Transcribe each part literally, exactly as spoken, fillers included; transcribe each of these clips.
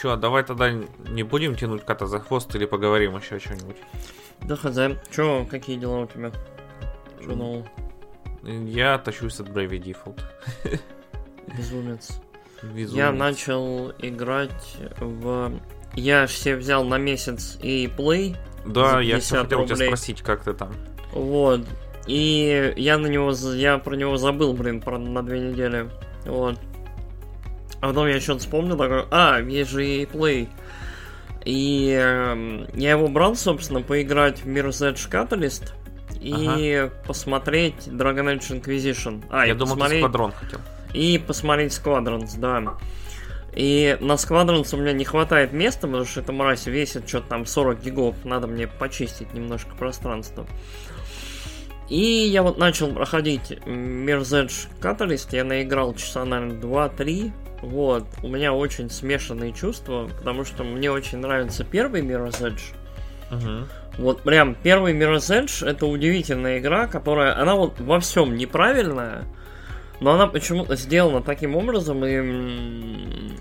Че, давай тогда не будем тянуть кота за хвост или поговорим еще о чем-нибудь? Да хз. Че, какие дела у тебя? Че нового? Я тащусь от Bravely Default. Безумец. Безумец. Я начал играть в... Я же себе взял на месяц и Play. Да, я все хотел рублей. тебя спросить, как ты там. Вот. И я на него, я про него забыл, блин, про, на две недели. Вот. А потом я что-то вспомнил, такой, а, есть же и Play. И э, я его брал, собственно, поиграть в Mirror's Edge Catalyst и ага. посмотреть Dragon Age Inquisition. А, я и думал, посмотреть... ты Squadron хотел. И посмотреть Squadrons, да. И на Squadrons у меня не хватает места, потому что эта мразь весит что-то там сорок гигов. Надо мне почистить немножко пространство. И я вот начал проходить Mirror's Edge Catalyst. Я наиграл часа, наверное, два-три. Вот. У меня очень смешанные чувства, потому что мне очень нравится первый Mirror's Edge. Uh-huh. Вот прям первый Mirror's Edge — это удивительная игра, которая... Она вот во всем неправильная, но она почему-то сделана таким образом и...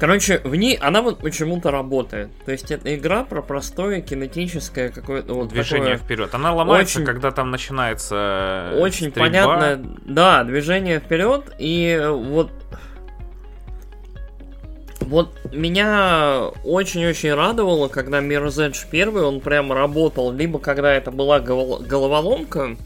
Короче, в ней она вот почему-то работает. То есть это игра про простое кинетическое какое-то вот движение такое... вперед. Она ломается, очень, когда там начинается очень стрельба. Понятно, да, движение вперед. И вот вот меня очень-очень радовало, когда Mirror's Edge первый, он прям работал. Либо когда это была головоломка.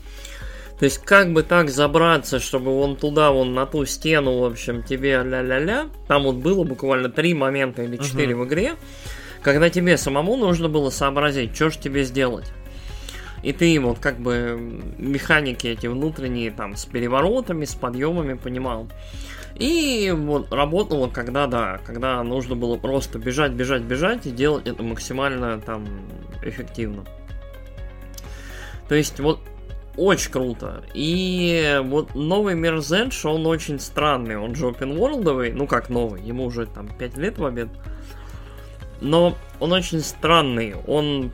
То есть как бы так забраться, чтобы вон туда, вон на ту стену, в общем, тебе ля-ля-ля. Там вот было буквально три момента или четыре uh-huh. в игре, когда тебе самому нужно было сообразить, что же тебе сделать. И ты вот как бы механики эти внутренние там с переворотами, с подъемами понимал. И вот работало, когда, да, когда нужно было просто бежать, бежать, бежать и делать это максимально там эффективно. То есть вот очень круто. И вот новый Mirror's Edge, он очень странный. Он же опенворлдовый, ну как новый, ему уже там пять лет в обед. Но он очень странный. Он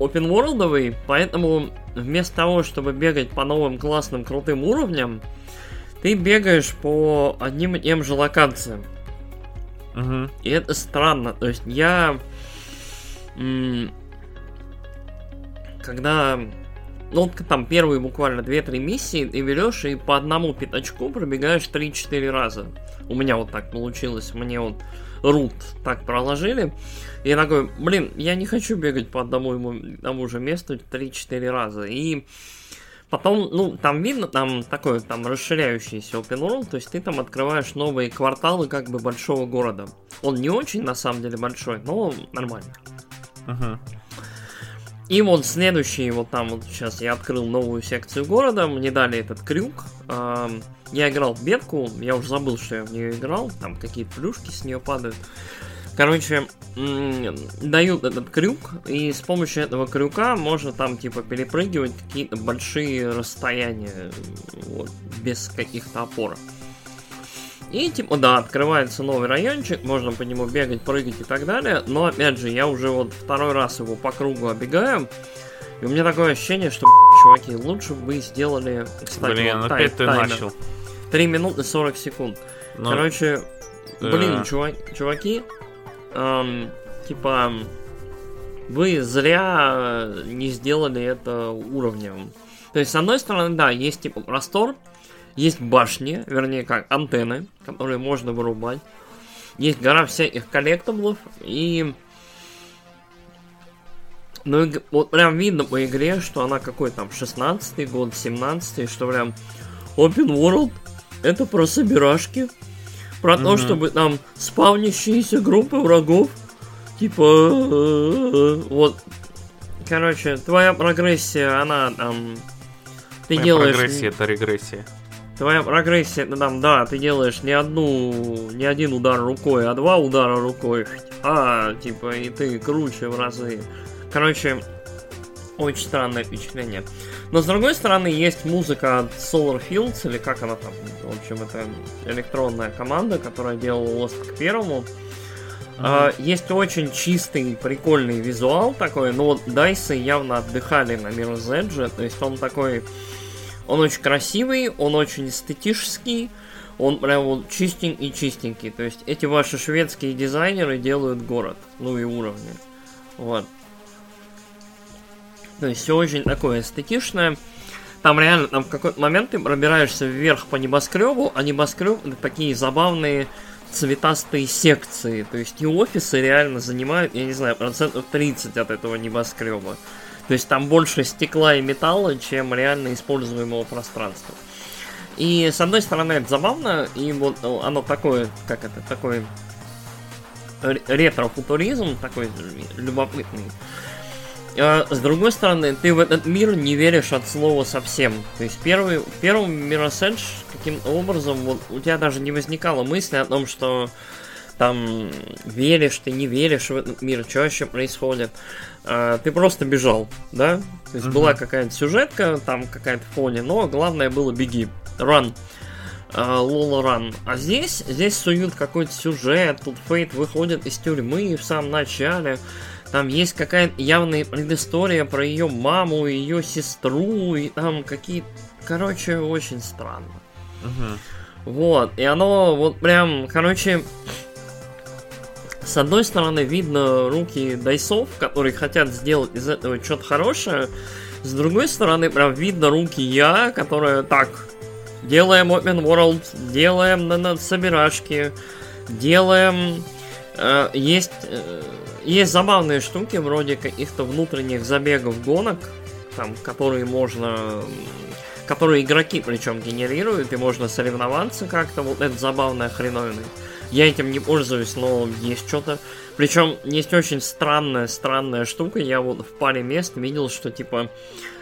опенворлдовый, поэтому вместо того, чтобы бегать по новым классным крутым уровням, ты бегаешь по одним и тем же локациям. Угу. И это странно. То есть я... М- когда... Ну, там первые буквально две-три миссии ты берешь и по одному пятачку пробегаешь три-четыре раза. У меня вот так получилось, мне вот рут так проложили. И я такой, блин, я не хочу бегать по одному ему, тому же месту три-четыре раза. И потом, ну, там видно, там такой там расширяющийся open world, то есть ты там открываешь новые кварталы как бы большого города. Он не очень, на самом деле, большой, но нормально. Ага. Uh-huh. И вот следующий, вот там вот сейчас я открыл новую секцию города, мне дали этот крюк, я играл в бедку, я уже забыл, что я в нее играл, там какие-то плюшки с нее падают. Короче, дают этот крюк, и с помощью этого крюка можно там типа перепрыгивать какие-то большие расстояния, вот, без каких-то опор. И типа, да, открывается новый райончик, можно по нему бегать, прыгать и так далее. Но опять же, я уже вот второй раз его по кругу оббегаю. И у меня такое ощущение, что, чуваки, лучше бы сделали... Кстати, блин, вот, опять тай- ты таймер. начал. три минуты сорок секунд. Но... Короче, да. блин, чува- чуваки, эм, типа, вы зря не сделали это уровнем. То есть, с одной стороны, да, есть типа простор. Есть башни, вернее как, антенны, которые можно вырубать. Есть гора всяких коллектаблов. И... Ну и вот прям видно по игре, что она какой там шестнадцатый год, семнадцатый, что прям open world — это про собирашки. Про mm-hmm. то, чтобы там спавнящиеся группы врагов. Типа... Вот. Короче, твоя прогрессия, она там... Ты твоя делаешь... прогрессия — это регрессия. Твоя прогрессия, там, да, ты делаешь не одну, не один удар рукой, а два удара рукой. А, типа, и ты круче в разы. Короче, очень странное впечатление. Но с другой стороны, есть музыка от Solar Fields, или как она там, в общем, это электронная команда, которая делала Lost к первому. Mm-hmm. Есть очень чистый, прикольный визуал такой, но вот дайсы явно отдыхали на Mirror's Edge, то есть он такой... Он очень красивый, он очень эстетический, он прям вот чистенький и чистенький. То есть эти ваши шведские дизайнеры делают город, ну и уровни. Вот. То есть все очень такое эстетичное. Там реально, там в какой-то момент ты пробираешься вверх по небоскребу, а небоскреб такие забавные цветастые секции. То есть и офисы реально занимают, я не знаю, процентов тридцать от этого небоскреба. То есть там больше стекла и металла, чем реально используемого пространства. И с одной стороны это забавно, и вот оно такое, как это, такой ретро-футуризм, такой любопытный. С другой стороны, ты в этот мир не веришь от слова совсем. То есть первый, в первом Mirror's Edge каким-то образом вот, у тебя даже не возникало мысли о том, что там веришь ты, не веришь в этот мир, что еще происходит. А, ты просто бежал, да? То есть mm-hmm. была какая-то сюжетка, там какая-то фоне, но главное было беги, run. Лола Ран. А здесь, здесь суют какой-то сюжет, тут Фейт выходит из тюрьмы в самом начале, там есть какая-то явная предыстория про ее маму, ее сестру, и там какие-то... Короче, очень странно. Uh-huh. Вот, и оно вот прям, короче... С одной стороны, видно руки дайсов, которые хотят сделать из этого что-то хорошее, с другой стороны, прям видно руки я, которые так... Делаем Open World, делаем на, на собирашки, делаем... Э, есть, э, есть забавные штуки, вроде каких-то внутренних забегов гонок, там, которые можно... Которые игроки причем генерируют, и можно соревноваться как-то, вот это забавная хреновина. Я этим не пользуюсь, но есть что-то. Причем есть очень странная, странная штука. Я вот в паре мест видел, что типа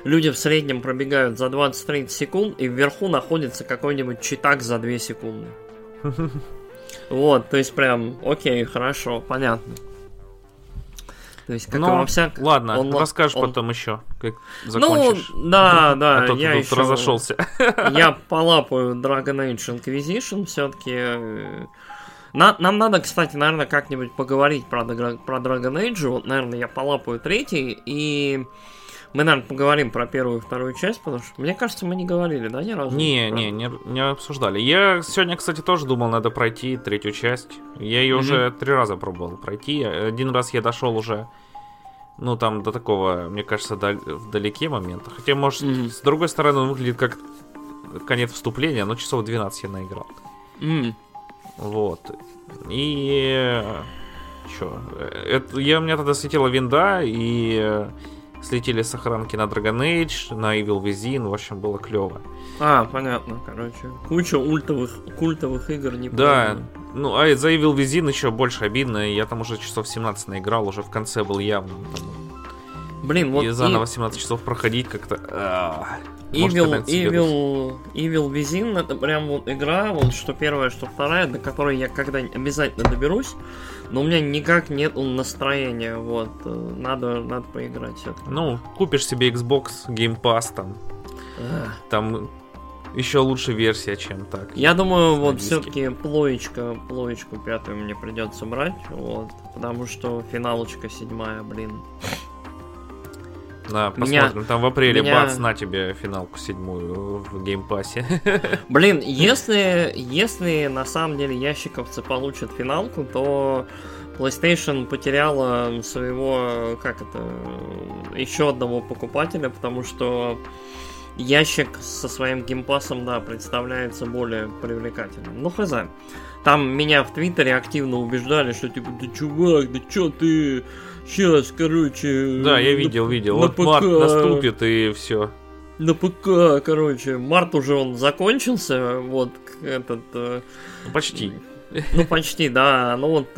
люди в среднем пробегают за двадцать-тридцать секунд, и вверху находится какой-нибудь читак за две секунды. Вот, то есть прям, окей, хорошо, понятно. То есть, как ну, и во всяком... Ладно, он, расскажешь он... потом еще, как закончишь. Ну, да, да, а то я еще... разошелся. Я полапаю Dragon Age Inquisition все-таки. На... Нам надо, кстати, наверное, как-нибудь поговорить про, про Dragon Age. Вот, наверное, я полапаю третий, и мы, наверное, поговорим про первую и вторую часть, потому что, мне кажется, мы не говорили, да, ни разу? Не, не, не, не обсуждали. Я сегодня, кстати, тоже думал, надо пройти третью часть. Я ее mm-hmm. уже три раза пробовал пройти. Один раз я дошел уже, ну, там, до такого, мне кажется, дал- вдалеке момента. Хотя, может, mm-hmm. с другой стороны, он выглядит как конец вступления, но часов двенадцать я наиграл. Mm-hmm. Вот. И... Чё? Это... Я, у меня тогда светила винда, и... Слетели с охранки на Dragon Age, на Evil Within, в общем, было клево. А, понятно, короче. Куча ультовых, культовых игр не Да, помню. Ну, а за Evil Within еще больше обидно. Я там уже часов семнадцать наиграл, уже в конце был явно. Там... Блин, вот... И заново и... семнадцать часов проходить как-то... Evil, Evil, Evil Within, это прям вот игра, вот что первая, что вторая, до которой я когда-нибудь обязательно доберусь. Но у меня никак нет настроения, вот, надо, надо поиграть все-таки. Ну, купишь себе Xbox, Game Pass там, а. Там еще лучше версия, чем так. Я думаю, вот все-таки плоечка, плоечку пятую мне придется брать, вот, потому что финалочка седьмая, блин. Да, посмотрим, меня, там в апреле, меня... бац, на тебе финалку седьмую в геймпассе. Блин, если, если на самом деле ящиковцы получат финалку, то PlayStation потеряла своего, как это, еще одного покупателя, потому что ящик со своим геймпассом, да, представляется более привлекательным. Ну, хз. Там меня в Твиттере активно убеждали, что типа, да чувак, да чё ты... Сейчас, короче... Да, я видел, на, видел. На вот ПК... март наступит и все. На ПК, короче. Март уже он закончился. Вот этот... Ну, почти. Ну, почти, да. Ну, вот...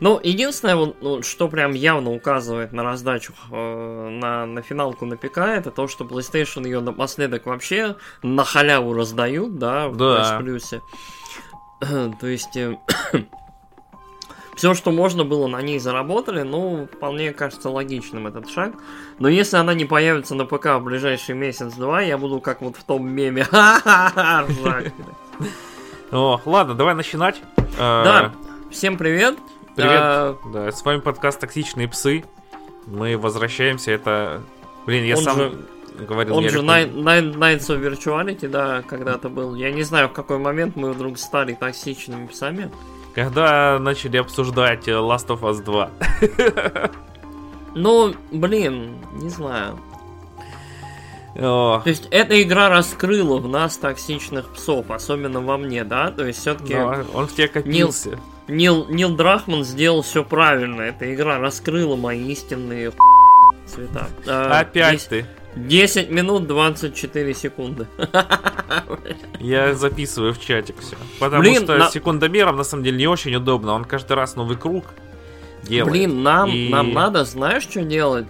Ну, единственное, вот, что прям явно указывает на раздачу, на, на финалку на ПК, это то, что PlayStation ее напоследок вообще на халяву раздают, да, в да. плюсе. То есть... Все, что можно было, на ней заработали, ну, вполне кажется логичным этот шаг. Но если она не появится на ПК в ближайший месяц-два, я буду как вот в том меме. Ха-ха-ха, ржать. О, ладно, давай начинать. Да, всем привет. Привет, да, с вами подкаст «Токсичные псы». Мы возвращаемся, это... Блин, я сам... говорил. Он я же Nights of Virtuality, да, когда-то был. Я не знаю, в какой момент мы вдруг стали токсичными псами. Когда начали обсуждать Last of Us два. Ну, блин, не знаю. То есть эта игра раскрыла в нас токсичных псов, особенно во мне, да? То есть все-таки... Да, он в тебе копился. Нил, Нил Дракман сделал все правильно. Эта игра раскрыла мои истинные цвета. Опять ты. десять минут двадцать четыре секунды. Я записываю в чатик все. Потому Блин, что на... секундомером на самом деле не очень удобно. Он каждый раз новый круг делает. Блин, нам, и... нам надо, знаешь, что делать?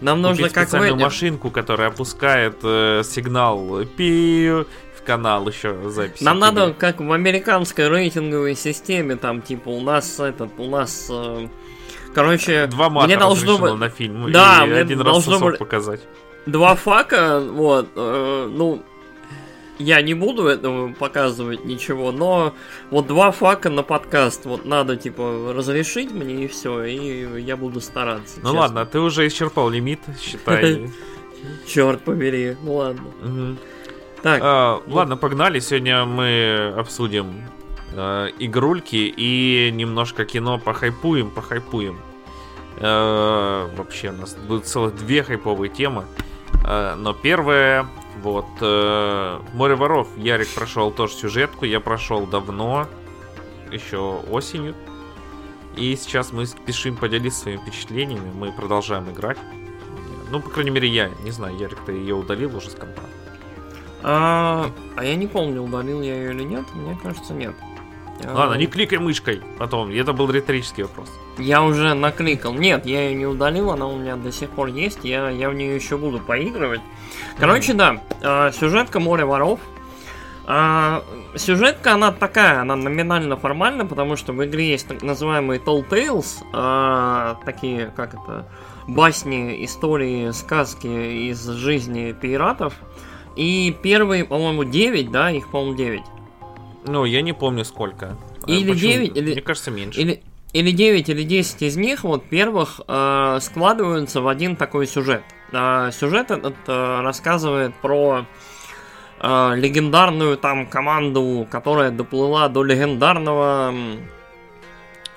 Нам нужно как специальную вы... машинку, которая опускает э, сигнал пи в канал еще записи. Нам тебе. Надо, как в американской рейтинговой системе, там типа у нас этот, у нас, э, короче, два марка разрешено быть... на фильм, да, и один раз сосок быть... показать. Два фака, вот, э, ну, я не буду этого показывать ничего, но вот два фака на подкаст, вот надо, типа, разрешить мне и все, и я буду стараться. Ну честно. Ладно, ты уже исчерпал лимит, считай. Черт побери, ну ладно. Так. Ладно, погнали, сегодня мы обсудим игрульки и немножко кино похайпуем, похайпуем. Вообще у нас будут целых две хайповые темы. Но первое, вот, э, «Море воров». Ярик прошел тоже сюжетку, я прошел давно, еще осенью. И сейчас мы спешим поделиться своими впечатлениями, мы продолжаем играть. Ну, по крайней мере, я, не знаю, Ярик-то ее удалил уже с компа. А, а я не помню, удалил я ее или нет, мне кажется, нет. Ладно, не кликай мышкой потом, это был риторический вопрос. Я уже накликал, нет, я ее не удалил, она у меня до сих пор есть, я, я в нее еще буду поигрывать. Короче, mm-hmm. да, сюжетка «Море воров». Сюжетка, она такая, она номинально формальна, потому что в игре есть так называемые Tall Tales, такие, как это, басни, истории, сказки из жизни пиратов. И первые, по-моему, девять, да, их, по-моему, девять. Ну, я не помню сколько. Или Почему? девять, или, мне кажется, меньше. Или, или девять, или десять из них, вот первых, э, складываются в один такой сюжет. Э, сюжет этот э, рассказывает про э, легендарную там команду, которая доплыла до легендарного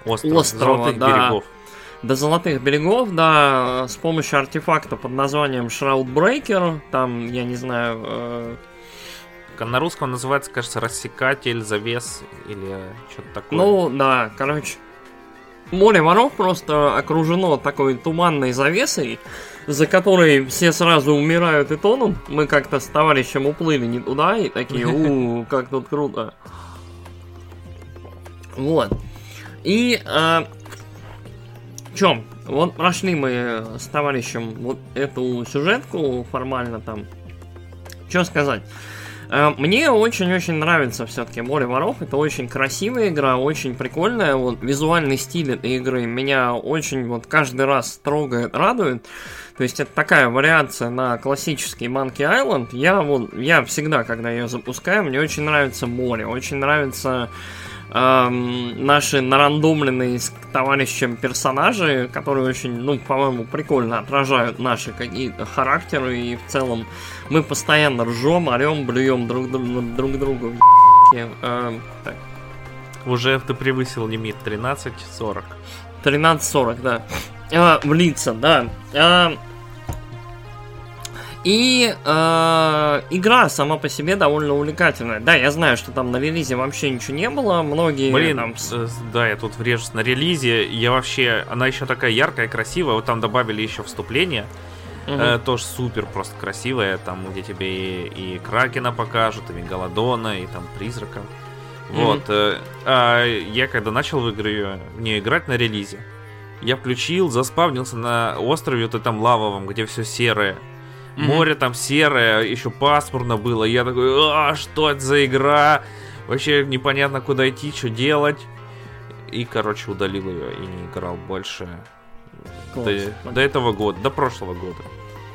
острова, острова золотых да, берегов. До золотых берегов, да, с помощью артефакта под названием Shroudbreaker. Там, я не знаю... Э, на русском называется, кажется, рассекатель, завес или что-то такое. Ну, да, короче. Море воров просто окружено такой туманной завесой, за которой все сразу умирают и тонут. Мы как-то с товарищем уплыли не туда и такие, у как тут круто. Вот. И, а, в чем? Вот прошли мы с товарищем вот эту сюжетку формально там. Что сказать? Мне очень-очень нравится все-таки «Море воров». Это очень красивая игра, очень прикольная. Вот, визуальный стиль этой игры меня очень вот каждый раз трогает, радует. То есть это такая вариация на классический Monkey Island. Я, вот, я всегда, когда ее запускаю, мне очень нравится море, очень нравится... Эм, наши нарандомленные с товарищем персонажи, которые очень, ну, по-моему, прикольно отражают наши какие-то характеры, и в целом мы постоянно ржем, орем, блюем друг, друг, друг другу в е***ке. Эм, так. Уже ты превысил лимит тринадцать сорок. тринадцать сорок, да. А, в лица, да. А... И э, игра сама по себе довольно увлекательная. Да, я знаю, что там на релизе вообще ничего не было. Многие Блин, там... э, да, я тут врежусь. На релизе я вообще... Она еще такая яркая, красивая. Вот там добавили еще вступление. Угу. Э, тоже супер просто красивое. Там, где тебе и, и Кракена покажут, и Мегалодона, и там призраков. Угу. Вот. Э, а я когда начал в игры, мне играть на релизе, я включил, заспавнился на острове вот этом лавовом, где все серое. Mm-hmm. Море там серое, еще пасмурно было. Я такой, а что это за игра? Вообще непонятно, куда идти, что делать. И, короче, удалил ее и не играл больше. Класс, до, до этого года, до прошлого года.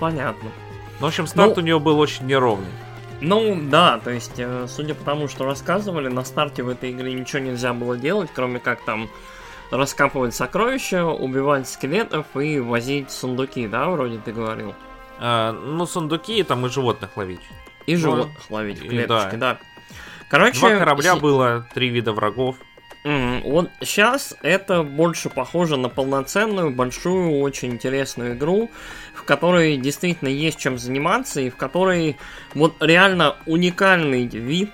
Понятно. Ну, в общем, старт ну, у нее был очень неровный. Ну, да, то есть, судя по тому, что рассказывали, на старте в этой игре ничего нельзя было делать, кроме как там раскапывать сокровища, убивать скелетов и возить сундуки, да, вроде ты говорил? А, ну, сундуки там и животных ловить. И животных ну, ловить в клеточке, да. да. Короче, два корабля с... было, три вида врагов. Mm, вот сейчас это больше похоже на полноценную, большую, очень интересную игру, в которой действительно есть чем заниматься, и в которой вот реально уникальный вид,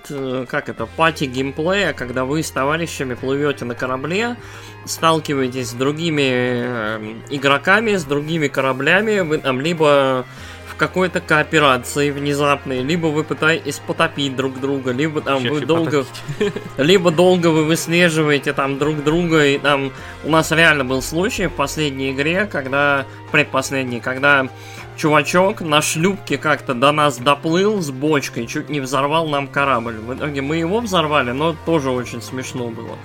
как это, пати-геймплея, когда вы с товарищами плывете на корабле, сталкиваетесь с другими игроками, с другими кораблями, вы там либо... какой-то кооперации внезапной, либо вы пытаетесь потопить друг друга, либо там Чаще вы долго, потопить. либо долго вы выслеживаете там друг друга, и там у нас реально был случай в последней игре, когда предпоследней, когда чувачок на шлюпке как-то до нас доплыл с бочкой, чуть не взорвал нам корабль. В итоге мы его взорвали, но тоже очень смешно было.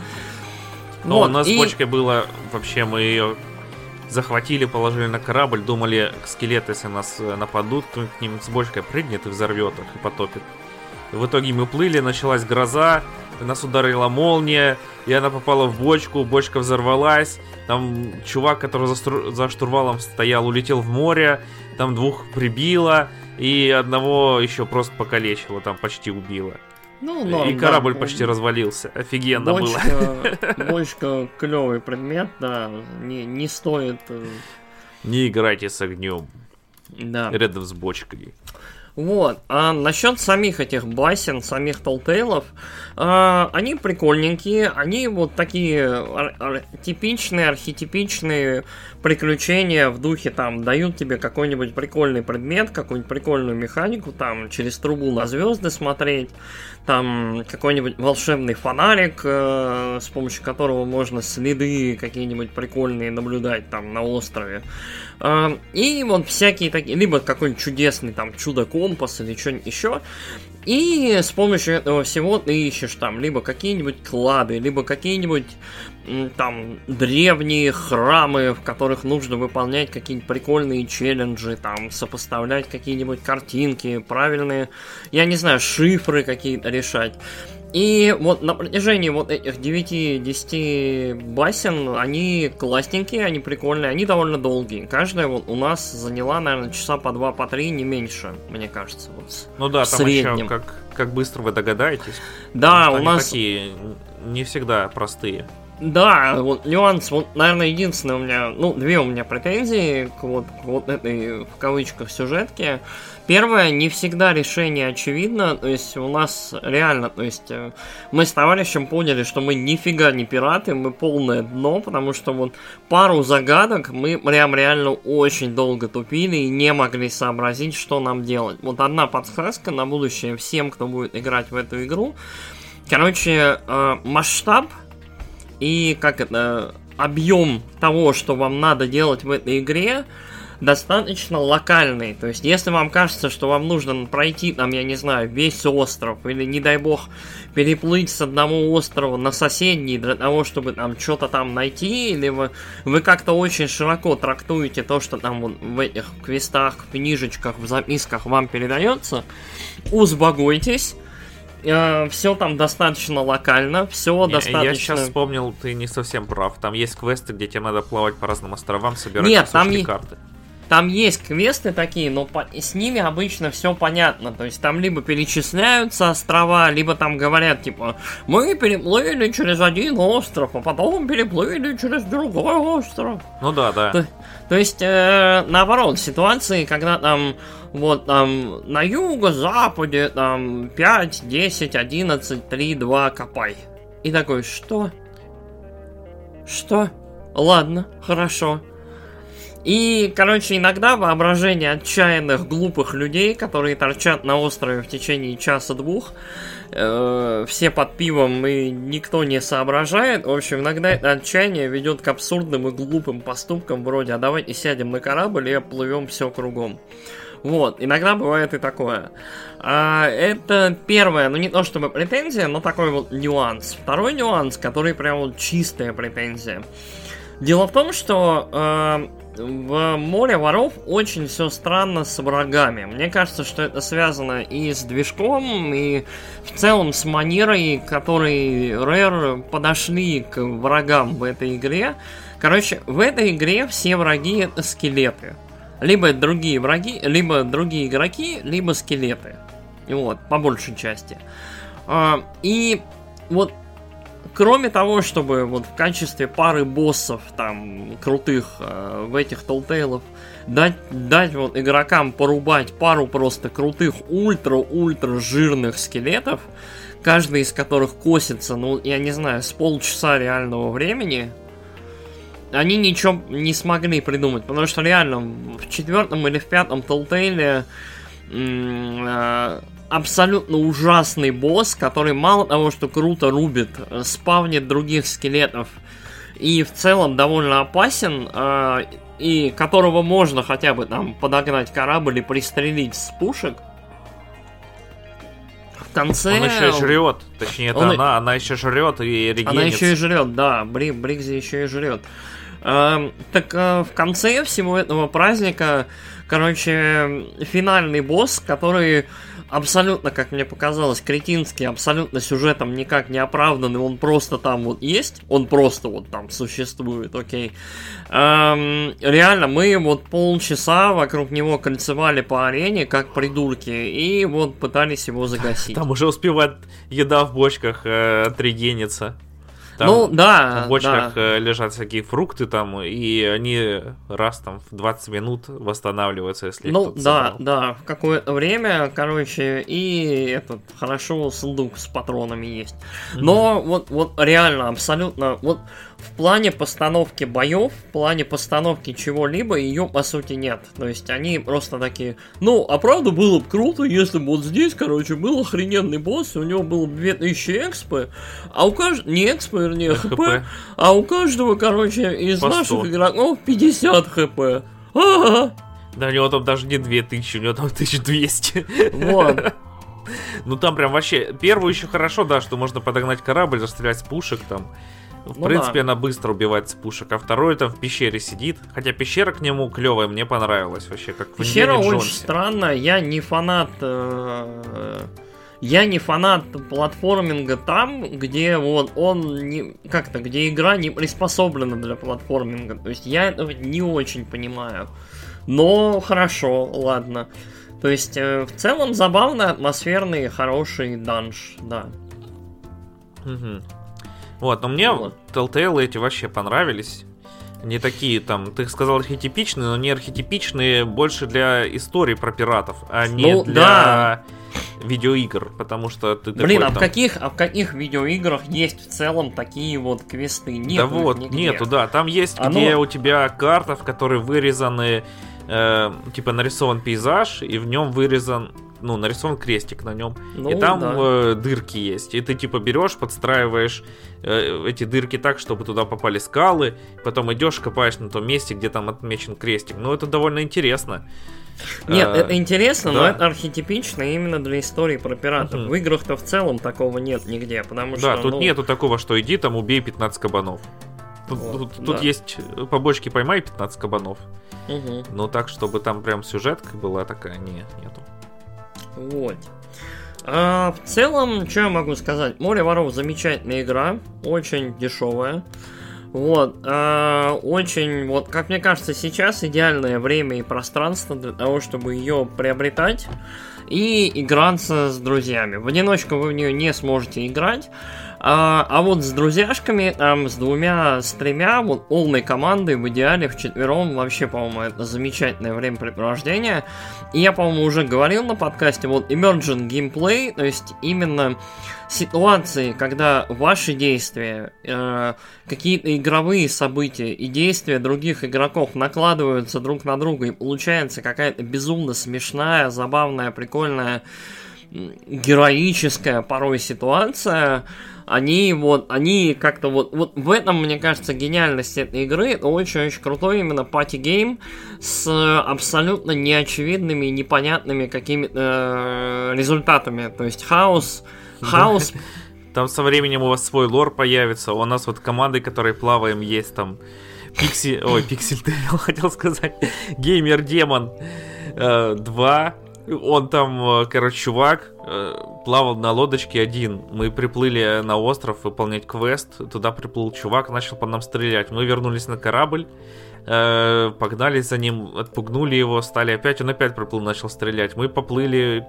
Но вот, у нас и... с бочкой было вообще мы ее захватили, положили на корабль, думали, скелеты, если нас нападут, то к ним с бочкой прыгнет и взорвет их, и потопит. И в итоге мы плыли, началась гроза, нас ударила молния, и она попала в бочку, бочка взорвалась, там чувак, который за, стру... за штурвалом стоял, улетел в море, там двух прибило, и одного еще просто покалечило, там почти убило. Ну, но, и корабль да, почти развалился. Офигенно бочка, было. Бочка клевый предмет, да. Не, не стоит. Не играйте с огнем. Да. Рядом с бочкой. Вот. А насчет самих этих басен, самих Telltale'ов, а, они прикольненькие, они вот такие ар- ар- типичные, архетипичные приключения в духе там дают тебе какой-нибудь прикольный предмет, какую-нибудь прикольную механику, там через трубу на звезды смотреть, там какой-нибудь волшебный фонарик, э- с помощью которого можно следы какие-нибудь прикольные наблюдать там на острове. А, и вот всякие такие, либо какой-нибудь чудесный там чудо-ком, компас или что-нибудь еще. И с помощью этого всего ты ищешь там либо какие-нибудь клады, либо какие-нибудь там древние храмы, в которых нужно выполнять какие-нибудь прикольные челленджи, там сопоставлять какие-нибудь картинки, правильные, я не знаю, шифры какие-то решать. И вот на протяжении вот этих девяти-десяти басен, они классненькие, они прикольные, они довольно долгие. Каждая вот у нас заняла, наверное, часа по два, по три, не меньше, мне кажется. Вот ну да, там еще как, как быстро вы догадаетесь. Да, у нас... такие не всегда простые. Да, вот нюанс, вот, наверное, единственное у меня, ну, две у меня претензии к вот, к вот этой, в кавычках, сюжетке. Первое, не всегда решение очевидно, то есть у нас реально, то есть мы с товарищем поняли, что мы нифига не пираты, мы полное дно, потому что вот пару загадок мы прям реально очень долго тупили и не могли сообразить, что нам делать. Вот одна подсказка на будущее всем, кто будет играть в эту игру. Короче, масштаб и как это, объем того, что вам надо делать в этой игре, достаточно локальный. То есть, если вам кажется, что вам нужно пройти, там, я не знаю, весь остров, или, не дай бог, переплыть с одного острова на соседний для того, чтобы там что-то там найти, или вы, вы как-то очень широко трактуете то, что там вот в этих квестах, в книжечках, в записках вам передается, узбогойтесь. Все там достаточно локально, все достаточно... Я сейчас вспомнил, ты не совсем прав. Там есть квесты, где тебе надо плавать по разным островам, собирать Нет, там е... карты. Там есть квесты такие, но по... с ними обычно все понятно. То есть там либо перечисляются острова, либо там говорят, типа, мы переплыли через один остров, а потом переплыли через другой остров. Ну да, да. То, то есть, э, наоборот, ситуации, когда там... Вот там на юго-западе там пять, десять, одиннадцать, три, два, копай. И такой, что? Что? Ладно, хорошо. И, короче, иногда воображение отчаянных глупых людей, которые торчат на острове в течение часа-двух, э, все под пивом и никто не соображает. В общем, иногда это отчаяние ведет к абсурдным и глупым поступкам вроде «а давайте сядем на корабль и оплывем все кругом». Вот, иногда бывает и такое. А, это первое, ну не то чтобы претензия, но такой вот нюанс. Второй нюанс, который прям вот чистая претензия. Дело в том, что э, в «Море воров» очень все странно с врагами. Мне кажется, что это связано и с движком, и в целом с манерой, которой Rare подошли к врагам в этой игре. Короче, в этой игре все враги — это скелеты. либо другие враги, либо другие игроки, либо скелеты. И вот, по большей части. И вот, кроме того, чтобы вот в качестве пары боссов, там, крутых э, в этих Telltale'ов, дать, дать вот игрокам порубать пару просто крутых ультра-ультра жирных скелетов, каждый из которых косится, ну, я не знаю, с полчаса реального времени, они ничего не смогли придумать, потому что реально в четвертом или в пятом Telltale'е э, абсолютно ужасный босс, который мало того, что круто рубит, спавнит других скелетов и в целом довольно опасен, э, и которого можно хотя бы там подогнать корабль и пристрелить с пушек. В конце... Он еще и жрет, точнее, это он... она, она еще жрет и регенится. Она еще и жрет, да, Бри, Бригзи еще и жрет. Э, так э, в конце всего этого праздника, короче, финальный босс, который... абсолютно, как мне показалось, кретинский, абсолютно сюжетом никак не оправданный, он просто там вот есть, он просто вот там существует, окей. Эм, реально, мы вот полчаса вокруг него кольцевали по арене, как придурки, и вот пытались его загасить. Там уже успевает еда в бочках э, тригениться. Там, ну, да, в бочках да. лежат всякие фрукты там, и они раз там в двадцать минут восстанавливаются, если ну, кто-то забрал. Ну, да, да, в какое-то время, короче, и этот, хорошо, сундук с патронами есть. Но mm-hmm. вот, вот реально, абсолютно, вот в плане постановки боев, в плане постановки чего-либо, ее, по сути, нет. То есть, они просто такие, ну, а правда было бы круто, если бы вот здесь, короче, был охрененный босс, у него было бы две тысячи экспы, а у каждого, не экспы, не хп, а у каждого, короче, из наших игроков пятьдесят хп. А-а-а. Да, у него там даже не две тысячи, у него там тысяча двести. Вот. Ну там прям вообще, первую еще хорошо, да, что можно подогнать корабль, застрелять с пушек там. В ну, принципе, да. Она быстро убивает с пушек, а второй там в пещере сидит. Хотя пещера к нему клевая, мне понравилась вообще, как в Пещера Индиане очень Джонсе. Странная, я не фанат... Э- Я не фанат платформинга там, где вот он не, как-то, где игра не приспособлена для платформинга. То есть я этого не очень понимаю. Но хорошо, ладно. То есть э, в целом забавно, атмосферный, хороший данж, да. Угу. Вот, но мне вот. Telltale эти вообще понравились. Не такие там, ты сказал, архетипичные, но не архетипичные больше для истории про пиратов, а не ну, для да. видеоигр, потому что ты такой. Блин, а, там... в каких, а в каких видеоиграх есть в целом такие вот квесты? Нету, да вот, нигде. Нету, да, там есть, Оно... где у тебя карта, в которой вырезаны, э, типа нарисован пейзаж, и в нем вырезан, ну, нарисован крестик на нем, ну, и там да. э, дырки есть, и ты типа берешь, подстраиваешь э, эти дырки так, чтобы туда попали скалы, потом идешь, копаешь на том месте, где там отмечен крестик. Ну, это довольно интересно. Нет, а, это интересно, да. но это архетипично именно для истории про пиратов. Угу. В играх-то в целом такого нет нигде, потому что... Да, тут ну... нету такого, что иди там убей пятнадцать кабанов. Тут, вот, тут, да. тут есть побочки поймай пятнадцать кабанов. Угу. Но так, чтобы там прям сюжетка была такая, нет, нету. Вот. А, в целом, что я могу сказать? Море воров замечательная игра, очень дешевая. Вот, э, очень, вот, как мне кажется, сейчас идеальное время и пространство для того, чтобы ее приобретать и играться с друзьями. В одиночку вы в нее не сможете играть, э, а вот с друзьяшками, там, с двумя, с тремя, вот, полной командой, в идеале, вчетвером, вообще, по-моему, это замечательное времяпрепровождение. И я, по-моему, уже говорил на подкасте, вот, emergent gameplay, то есть именно... ситуации, когда ваши действия, э, какие-то игровые события и действия других игроков накладываются друг на друга, и получается какая-то безумно смешная, забавная, прикольная, героическая порой ситуация, они вот, они как-то вот, вот в этом, мне кажется, гениальность этой игры, это очень-очень крутой именно пати-гейм с абсолютно неочевидными и непонятными какими-то э, результатами, то есть хаос... Хаос. Там со временем у вас свой лор появится. У нас вот команды, которые плаваем, есть там Пиксель... Ой, Пиксель, ты хотел сказать. Геймер Демон два. Он там, короче, чувак плавал на лодочке один. Мы приплыли на остров выполнять квест. Туда приплыл чувак, начал по нам стрелять. Мы вернулись на корабль, погнали за ним, отпугнули его, стали опять. Он опять приплыл, начал стрелять. Мы поплыли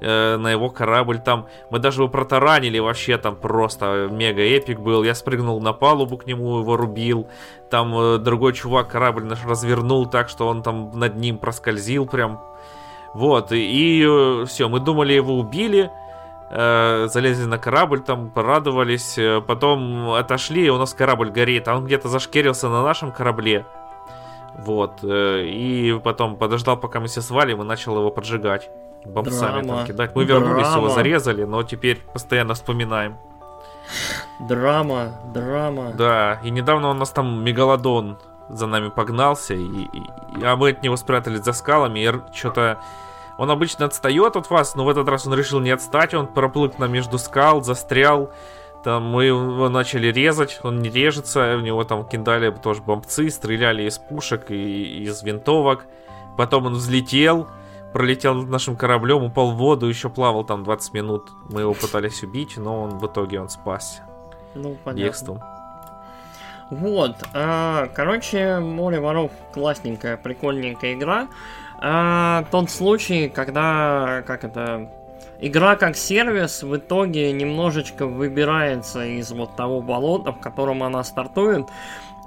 на его корабль там. Мы даже его протаранили вообще, там просто мега эпик был. Я спрыгнул на палубу к нему, его рубил. Там другой чувак корабль наш развернул так, что он там над ним проскользил прям. Вот, и, и все, мы думали, его убили, э, залезли на корабль, там порадовались, э, потом отошли, и у нас корабль горит, а он где-то зашкерился на нашем корабле. Вот, э, и потом подождал, пока мы все свалим, и начал его поджигать, бомбсами там кидать. Мы вернулись, драма. Его зарезали, но теперь постоянно вспоминаем. Драма, драма. Да, и недавно у нас там мегалодон за нами погнался, и, и, а мы от него спрятались за скалами, и что-то... Он обычно отстает от вас, но в этот раз он решил не отстать, он проплыл к нам между скал, застрял, там мы его начали резать, он не режется, у него там кидали тоже бомбцы, стреляли из пушек и из винтовок, потом он взлетел, пролетел над нашим кораблем, упал в воду, еще плавал там двадцать минут, мы его пытались убить, но он в итоге он спасся. Ну, понятно. Бегством. Вот, а, короче, «Море воров» классненькая, прикольненькая игра. А, тот случай, когда, как это, игра как сервис в итоге немножечко выбирается из вот того болота, в котором она стартует.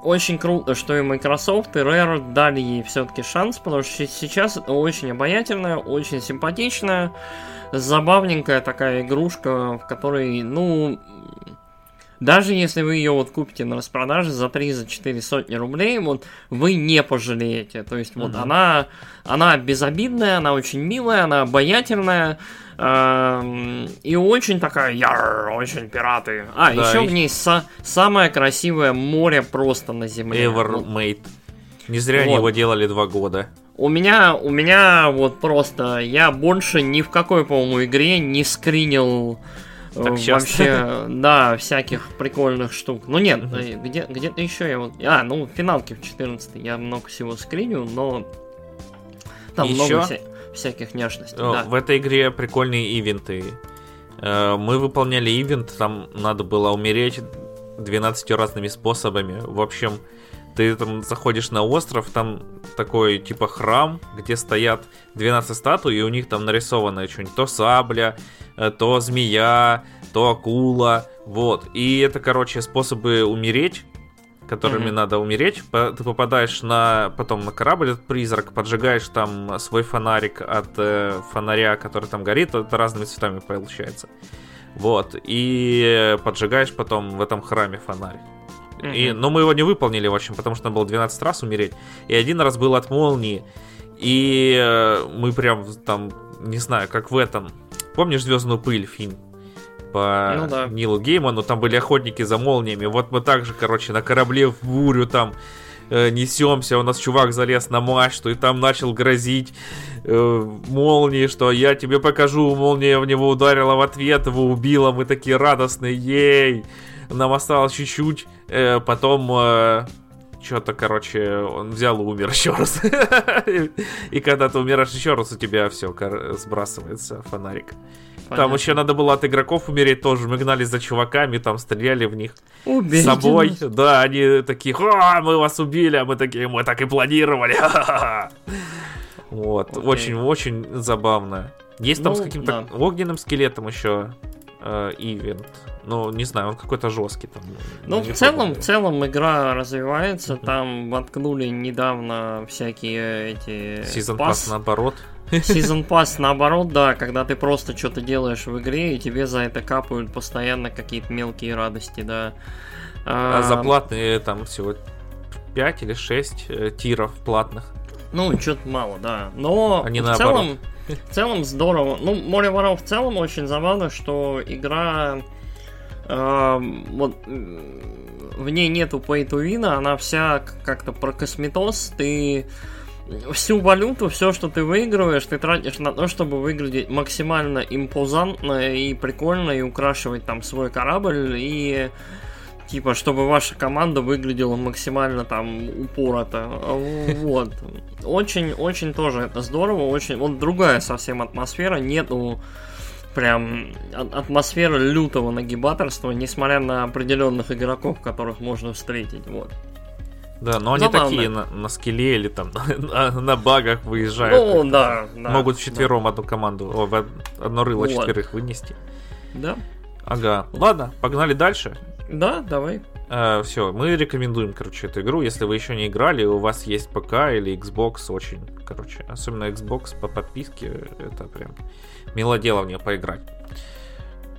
Очень круто, что и Microsoft, и Rare дали ей все-таки шанс, потому что сейчас очень обаятельная, очень симпатичная, забавненькая такая игрушка, в которой, ну... Даже если вы ее вот купите на распродаже за три-четыре сотни рублей, вот вы не пожалеете. То есть, вот mm-hmm. она, она безобидная, она очень милая, она обаятельная. Э- и очень такая, яр, очень пираты. А, да, еще и... в ней са- самое красивое море просто на земле. Evermade. Не зря вот. Они его делали два года. У меня, у меня вот просто, я больше ни в какой, по-моему, игре не скринил... Вообще, да, всяких прикольных штук. Ну нет, mm-hmm. где, где-то еще я вот... А, ну, финалки в четырнадцатой я много всего скриню, но... Там еще? Много вся... всяких няшностей, да. В этой игре прикольные ивенты. Мы выполняли ивент, там надо было умереть двенадцатью разными способами. В общем, ты там заходишь на остров, там такой типа храм, где стоят двенадцать статуй, и у них там нарисовано что-нибудь. То сабля, то змея, то акула. Вот. И это, короче, способы умереть, которыми mm-hmm. надо умереть. Ты попадаешь на, потом на корабль, этот призрак, поджигаешь там свой фонарик от э, фонаря, который там горит, это разными цветами получается. Вот. И поджигаешь потом в этом храме фонарь. И, но мы его не выполнили, в общем, потому что надо было двенадцать раз умереть. И один раз был от молнии. И мы прям там, не знаю, как в этом. Помнишь «Звездную пыль» фильм? По ну, да. Нилу Гейману. Там были охотники за молниями. Вот мы также, короче, на корабле в бурю там э, несемся. У нас чувак залез на мачту и там начал грозить э, молнией, что я тебе покажу. Молния в него ударила в ответ, его убила. Мы такие радостные. Ей! Нам осталось чуть-чуть. Э, потом э, что-то, короче, он взял и умер еще раз. И когда ты умираешь еще раз, у тебя все сбрасывается фонарик. Понятно. Там еще надо было от игроков умереть тоже. Мы гнались за чуваками, там стреляли в них. Убили. С собой. Нас. Да, они такие, мы вас убили, а мы такие, мы так и планировали. Вот, очень-очень забавно. Есть там с каким-то огненным скелетом еще ивент. Ну, не знаю, он какой-то жесткий там. Ну, в целом, в целом игра развивается. Mm-hmm. Там воткнули недавно всякие эти... Season Pass наоборот. Season Pass наоборот, да. Когда ты просто что-то делаешь в игре, и тебе за это капают постоянно какие-то мелкие радости, да. А, а за платные там всего пять или шесть тиров платных. Ну, что-то мало, да. Но они в целом, в целом здорово. Ну, «Море воров» в целом очень забавно, что игра... Э, вот, в ней нету pay to win, она вся как-то про косметос. Ты всю валюту, все, что ты выигрываешь, ты тратишь на то, чтобы выглядеть максимально импозантно и прикольно, и украшивать там свой корабль, и Типа, чтобы ваша команда выглядела максимально там упорото. Вот. Очень-очень тоже это здорово. Очень. Вот другая совсем атмосфера. Нету прям атмосферы лютого нагибаторства, несмотря на определенных игроков, которых можно встретить. Вот. Да, но они Забавно. такие на, на скилле или там на, на багах выезжают. Ну, да, да, могут вчетвером да. одну команду, о, одно рыло вот. четверых вынести. Да. Ага. Ладно, погнали дальше. Да, давай. А, все, мы рекомендуем, короче, эту игру. Если вы еще не играли, у вас есть ПК или Xbox, очень, короче, особенно Xbox по подписке, это прям милодело в нее поиграть.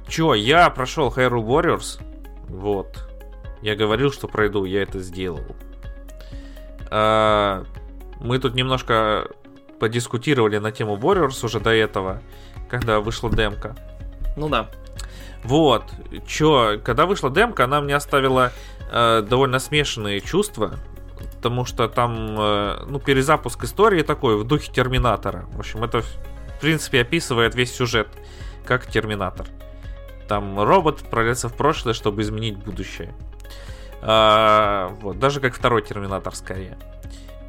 Че, я прошел Hyrule Warriors. Вот. Я говорил, что пройду, я это сделал. А, мы тут немножко подискутировали на тему Warriors уже до этого, когда вышла демка. Ну да. Вот, чё, когда вышла демка, она мне оставила э, довольно смешанные чувства, потому что там, э, ну, перезапуск истории такой в духе Терминатора. В общем, это, в принципе, описывает весь сюжет, как Терминатор. Там робот пролезет в прошлое, чтобы изменить будущее. Э, вот, даже как второй Терминатор, скорее.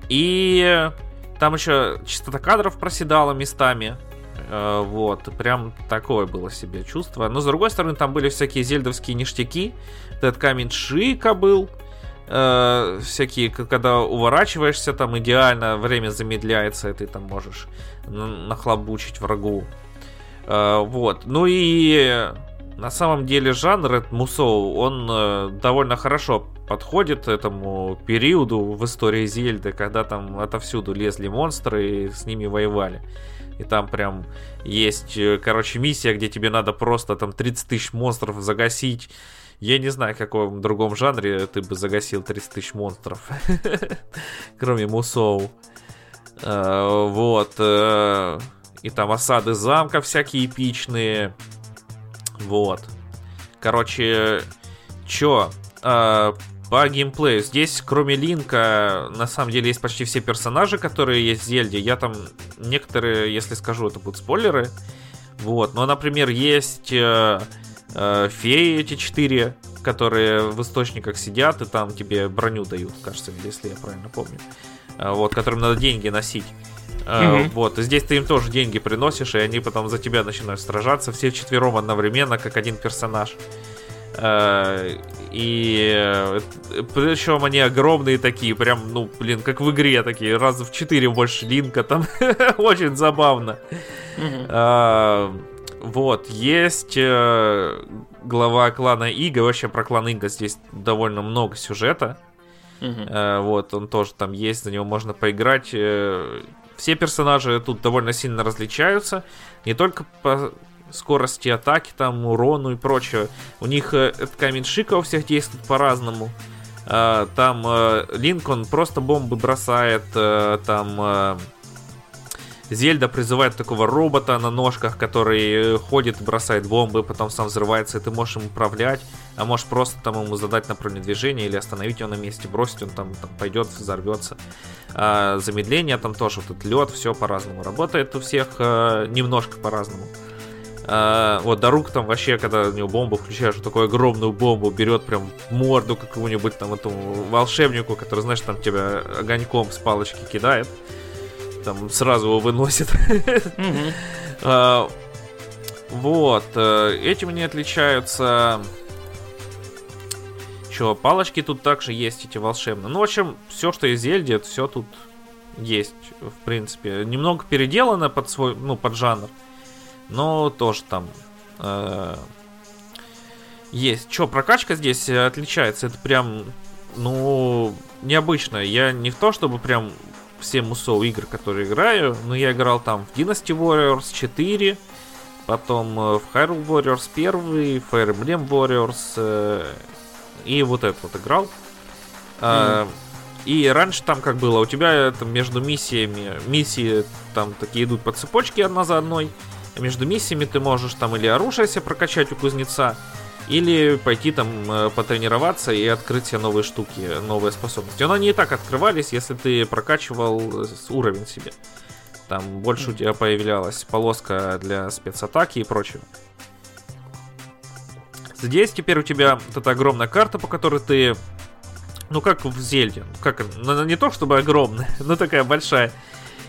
И там еще частота кадров проседала местами. Вот, прям такое было себе чувство. Но с другой стороны, там были всякие зельдовские ништяки. Этот камень Шика был. Э, всякие, когда уворачиваешься, там идеально время замедляется, и ты там можешь нахлобучить врагу. Э, вот. Ну и на самом деле жанр этот мусоу, он э, довольно хорошо подходит этому периоду в истории Зельды, когда там отовсюду лезли монстры и с ними воевали. И там прям есть, короче, миссия, где тебе надо просто там тридцать тысяч монстров загасить. Я не знаю, в каком другом жанре ты бы загасил тридцать тысяч монстров. Кроме мусоу. Вот. И там осады замка всякие эпичные. Вот. Короче, чё? По геймплею. Здесь, кроме Линка, на самом деле есть почти все персонажи, которые есть в Зельде. Я там некоторые, если скажу, это будут спойлеры. Вот. Но, например, есть э, э, феи эти четыре, которые в источниках сидят и там тебе броню дают, кажется, если я правильно помню. Э, вот, которым надо деньги носить. Э, mm-hmm. Вот. И здесь ты им тоже деньги приносишь, и они потом за тебя начинают сражаться. Все вчетвером одновременно, как один персонаж. И причем они огромные такие, прям, ну, блин, как в игре такие, раза в четыре больше Линка, там очень забавно. Mm-hmm. А, вот, есть глава клана Ига, вообще про клан Ига здесь довольно много сюжета. Mm-hmm. А, вот, он тоже там есть, за него можно поиграть. Все персонажи тут довольно сильно различаются, не только по скорости атаки, там, урону и прочее. У них э, камень Шика у всех действует по-разному. Э, там э, Линк, он просто бомбы бросает. Э, там э, Зельда призывает такого робота на ножках, который ходит, бросает бомбы, потом сам взрывается, и ты можешь им управлять. А можешь просто там ему задать направление движения или остановить его на месте, бросить, он там, там пойдет, взорвется. Э, замедление там тоже, вот этот лед, все по-разному работает у всех, э, немножко по-разному. А, вот Дарук там вообще, когда у него бомбу включаешь, такую огромную бомбу, берет прям морду какому-нибудь там этому волшебнику, который, знаешь, там тебя огоньком с палочки кидает, там сразу его выносит. Mm-hmm. а, Вот, этим они отличаются. Че, палочки тут также есть эти волшебные. Ну, в общем, все, что из Зельди, это все тут есть, в принципе. Немного переделано под свой, ну, под жанр. Но тоже там э, есть. Че, прокачка здесь отличается. Это прям, ну, необычно. Я не в то, чтобы прям все мусоу игры, которые играю, но я играл там в Dynasty Warriors четыре, потом в Hyrule Warriors один, Fire Emblem Warriors э, и вот это вот играл. Mm-hmm. И раньше там как было, у тебя там между миссиями, миссии там такие идут по цепочке одна за одной. Между миссиями ты можешь там или оружие себе прокачать у кузнеца, или пойти там потренироваться и открыть себе новые штуки, новые способности. Но они и так открывались, если ты прокачивал уровень себе. Там больше у тебя появлялась полоска для спецатаки и прочего. Здесь теперь у тебя вот эта огромная карта, по которой ты... Ну, как в Зельде. Как, ну, не то, чтобы огромная, но такая большая.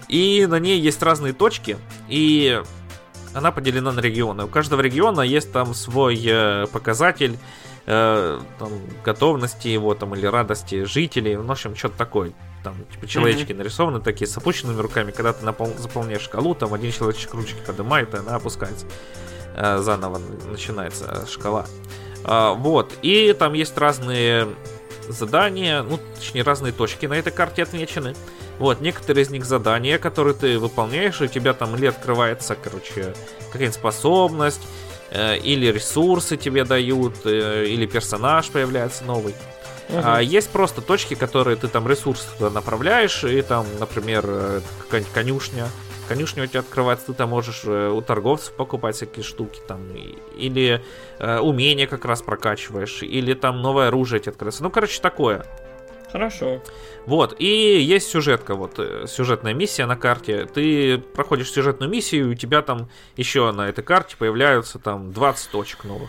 И на ней есть разные точки. И она поделена на регионы. У каждого региона есть там свой э, показатель э, там, готовности его там, или радости жителей. Ну, в общем, что-то такое. Там, типа, человечки mm-hmm. нарисованы такие с опущенными руками. Когда ты напол- заполняешь шкалу, там один человечек ручки поднимает, и она опускается. Э, заново начинается шкала. Э, вот. И там есть разные... задания, ну, точнее, разные точки на этой карте отмечены. Вот, некоторые из них задания, которые ты выполняешь, и у тебя там или открывается, короче, какая-нибудь способность, э, или ресурсы тебе дают, э, или персонаж появляется новый. Uh-huh. А есть просто точки, которые ты там ресурсы туда направляешь, и там, например, э, какая-нибудь конюшня. Конюшня у тебя открывается, ты там можешь э, у торговцев покупать всякие штуки там, или э, умения как раз прокачиваешь, или там новое оружие тебе открывается. Ну, короче, такое. Хорошо. Вот, и есть сюжетка, вот, сюжетная миссия на карте. Ты проходишь сюжетную миссию, и у тебя там еще на этой карте появляются там двадцать точек новых.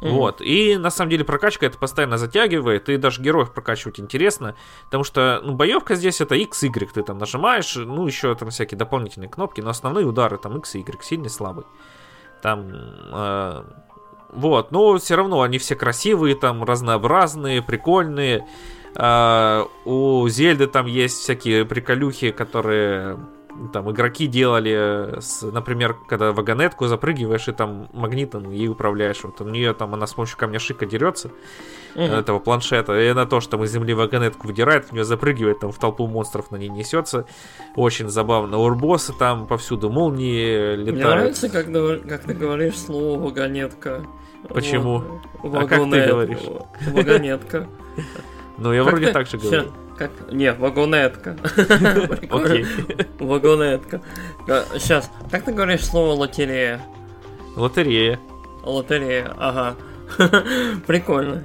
Mm-hmm. Вот, и на самом деле прокачка это постоянно затягивает, и даже героев прокачивать интересно, потому что, ну, боевка здесь это X, Y, ты там нажимаешь, ну, еще там всякие дополнительные кнопки, но основные удары там X и Y, сильный, слабый. Там, э, вот, но все равно они все красивые, там, разнообразные, прикольные. Э, у Зельды там есть всякие приколюхи, которые... Там игроки делали, с, например, когда вагонетку запрыгиваешь и там магнитом ей управляешь. Вот у нее там она с помощью камня шика дерется mm-hmm. этого планшета. И она тоже там из земли вагонетку выдирает, в нее запрыгивает, там в толпу монстров на ней несется. Очень забавно. Урбосы там повсюду молнии летают. Мне нравится, как, как ты говоришь слово вагонетка. Почему? Вот. А как ты говоришь? Вагонетка. Ну, я вроде так же говорю. Как? Не, вагонетка. Окей. Вагонетка. Сейчас, как ты говоришь слово лотерея? Лотерея. Лотерея, ага. Прикольно.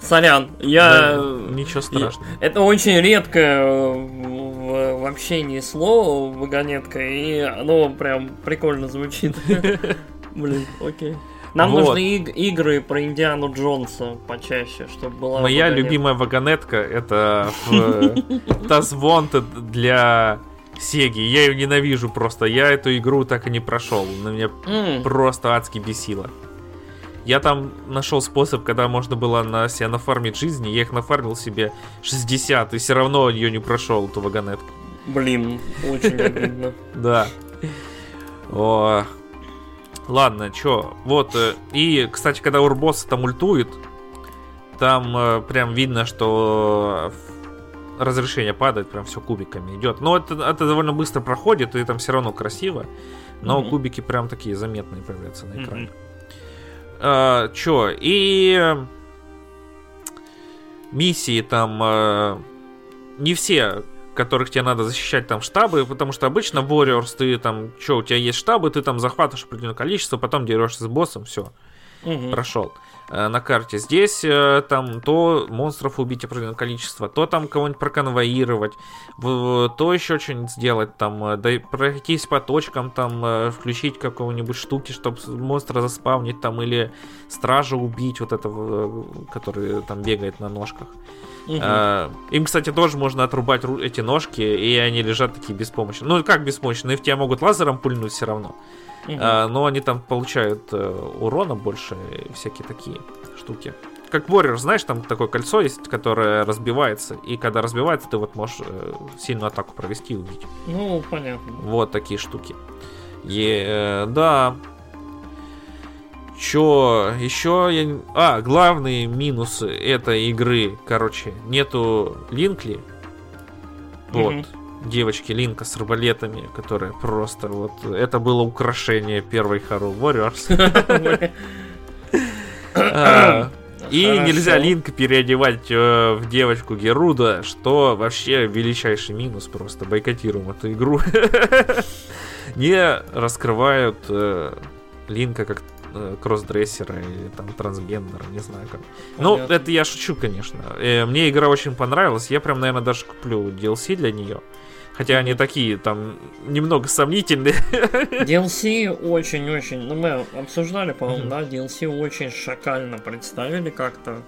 Сорян, я... Ничего страшного. Это очень редкое в общении слово, вагонетка, и оно прям прикольно звучит. Блин, окей. Нам вот. Нужны иг- игры про Индиану Джонса почаще, чтобы была... Моя вагонетка. Любимая вагонетка — это Taz Wanted для Сеги. Я ее ненавижу просто. Я эту игру так и не прошел. Она меня mm. просто адски бесила. Я там нашел способ, когда можно было на себя нафармить жизни. Я их нафармил себе шестьдесят, и все равно ее не прошел, эту вагонетку. Блин, очень обидно. Да. Ох. Ладно, чё, вот, и, кстати, когда урбоса там ультует, там э, прям видно, что разрешение падает, прям все кубиками идет. Но это, это довольно быстро проходит, и там все равно красиво, но mm-hmm. кубики прям такие заметные появляются на экране. Mm-hmm. Э, чё, и миссии там э, не все... которых тебе надо защищать там штабы, потому что обычно в Warriors ты там, что, у тебя есть штабы, ты там захватываешь определенное количество, потом дерешься с боссом, все, угу. прошел. Э, на карте здесь э, там то монстров убить определенное количество, то там кого-нибудь проконвоировать, в, то еще что-нибудь сделать, там, да, пройтись по точкам, там, э, включить какого-нибудь штуки, чтобы монстра заспавнить, там, или стража убить, вот этого, который там бегает на ножках. Uh-huh. Им, кстати, тоже можно отрубать эти ножки, и они лежат такие беспомощные. Ну, как беспомощные? В тебя могут лазером пульнуть все равно. Uh-huh. Но они там получают урона больше, всякие такие штуки. Как Warrior, знаешь, там такое кольцо есть, которое разбивается, и когда разбивается, ты вот можешь сильную атаку провести и убить. Ну, понятно. Вот такие штуки. И, да... Чё, еще я... А, главные минусы этой игры, короче, нету Линкли. Вот, mm-hmm. девочки Линка с арбалетами, которые просто вот... Это было украшение первой Hyrule Warriors. И нельзя Линка переодевать в девочку Геруда, что вообще величайший минус, просто бойкотируем эту игру. Не раскрывают Линка как-то кроссдрессера или там трансгендера, не знаю как. Ну, это я шучу, конечно. Мне игра очень понравилась. Я прям, наверное, даже куплю ди эл си для нее. Хотя они такие, там, немного сомнительные. ди эл си очень-очень... Ну, мы обсуждали, по-моему, mm-hmm. да, ди эл си очень шокально представили как-то.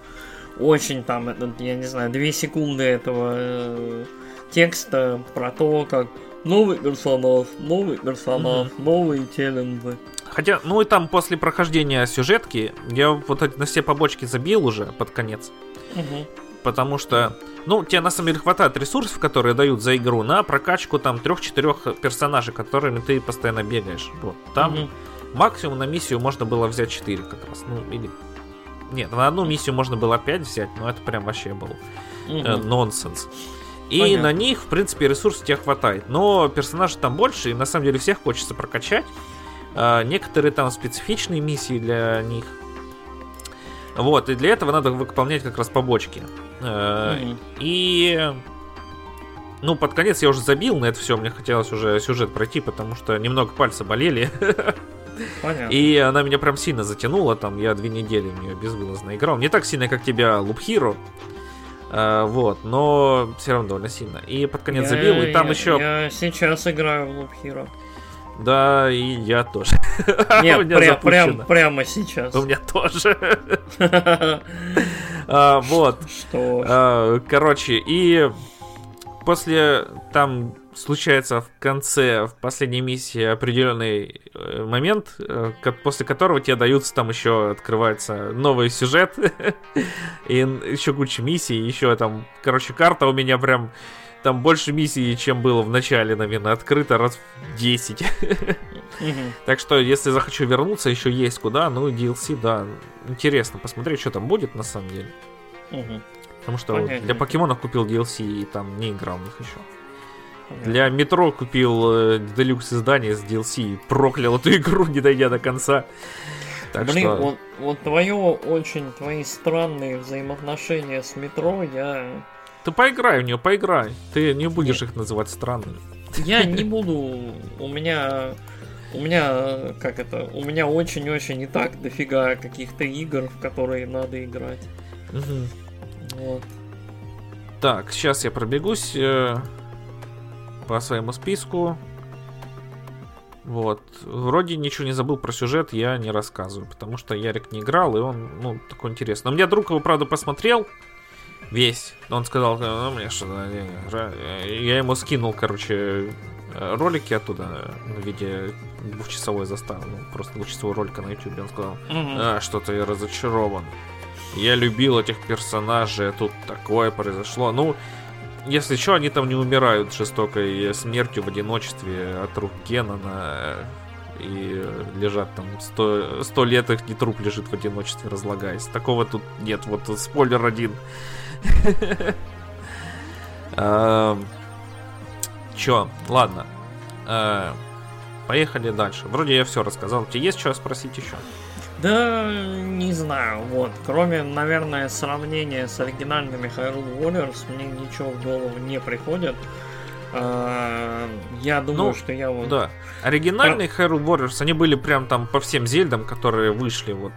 Очень там, я не знаю, две секунды этого э, текста про то, как новый персонаж, новый персонаж, mm-hmm. новые челленджи. Хотя, ну и там после прохождения сюжетки я вот на все побочки забил уже под конец. Mm-hmm. Потому что, ну, тебе на самом деле хватает ресурсов, которые дают за игру, на прокачку там трех-четырех персонажей, которыми ты постоянно бегаешь. Вот там mm-hmm. максимум на миссию можно было взять четыре как раз. Ну, или... Нет, на одну миссию можно было пять взять, но это прям вообще был mm-hmm. э, нонсенс. И понятно. На них, в принципе, ресурсов тебе хватает. Но персонажей там больше, и на самом деле всех хочется прокачать. Э, некоторые там специфичные миссии для них. Вот, и для этого надо выполнять как раз побочки. Mm-hmm. И... Ну, под конец я уже забил на это все. Мне хотелось уже сюжет пройти, потому что немного пальцы болели. Понятно. И она меня прям сильно затянула. Там я две недели в нее безвылазно играл. Не так сильно, как тебя, Loop Hero. Вот, но все равно довольно сильно. И под конец я, забил, и там я, еще... Я сейчас играю в Loop Hero. Да, и я тоже. Нет, прям, прям, прямо сейчас. У меня тоже. а, вот. Что? А, короче, и после там случается в конце, в последней миссии определенный момент, после которого тебе даются там еще, открывается новый сюжет, и еще куча миссий, еще там, короче, карта у меня прям... Там больше миссий, чем было в начале, наверное, открыто раз в десять. Mm-hmm. Так что, если захочу вернуться, еще есть куда. Ну, ди эл си, да. Интересно посмотреть, что там будет на самом деле. Mm-hmm. Потому что вот для покемонов купил ди эл си и там не играл в них еще. Mm-hmm. Для метро купил э, делюкс издание с ди эл си и проклял эту игру, не дойдя до конца. Так Блин, что... вот, вот твое очень, твои странные взаимоотношения с метро, я... Ты поиграй в нее, поиграй. Ты не будешь Нет. их называть странными. Я не буду. У меня... У меня... Как это? У меня очень-очень и так дофига каких-то игр, в которые надо играть. Угу. Вот. Так, сейчас я пробегусь э, по своему списку. Вот. Вроде ничего не забыл про сюжет, я не рассказываю. Потому что Ярик не играл, и он, ну, такой интересный. У меня друг его, правда, посмотрел. Весь. Он сказал, ну, мне что-то... Я ему скинул, короче, ролики оттуда в виде двухчасовой заставы. Ну, просто двухчасового ролика на YouTube. Он сказал, а, что-то я разочарован. Я любил этих персонажей, а тут такое произошло. Ну, если что, они там не умирают жестокой смертью в одиночестве от рук Геннона. И лежат там сто, сто лет, их не труп лежит в одиночестве, разлагаясь. Такого тут нет. Вот спойлер один. Чё, ладно. Поехали дальше. Вроде я все рассказал. Тебе есть что спросить еще? Да, не знаю. Вот, кроме, наверное, сравнения с оригинальными Hyrule Warriors, мне ничего в голову не приходит. Я думаю, ну, что я вот... Да, оригинальные Про... Hyrule Warriors, они были прям там по всем Зельдам, которые вышли. Вот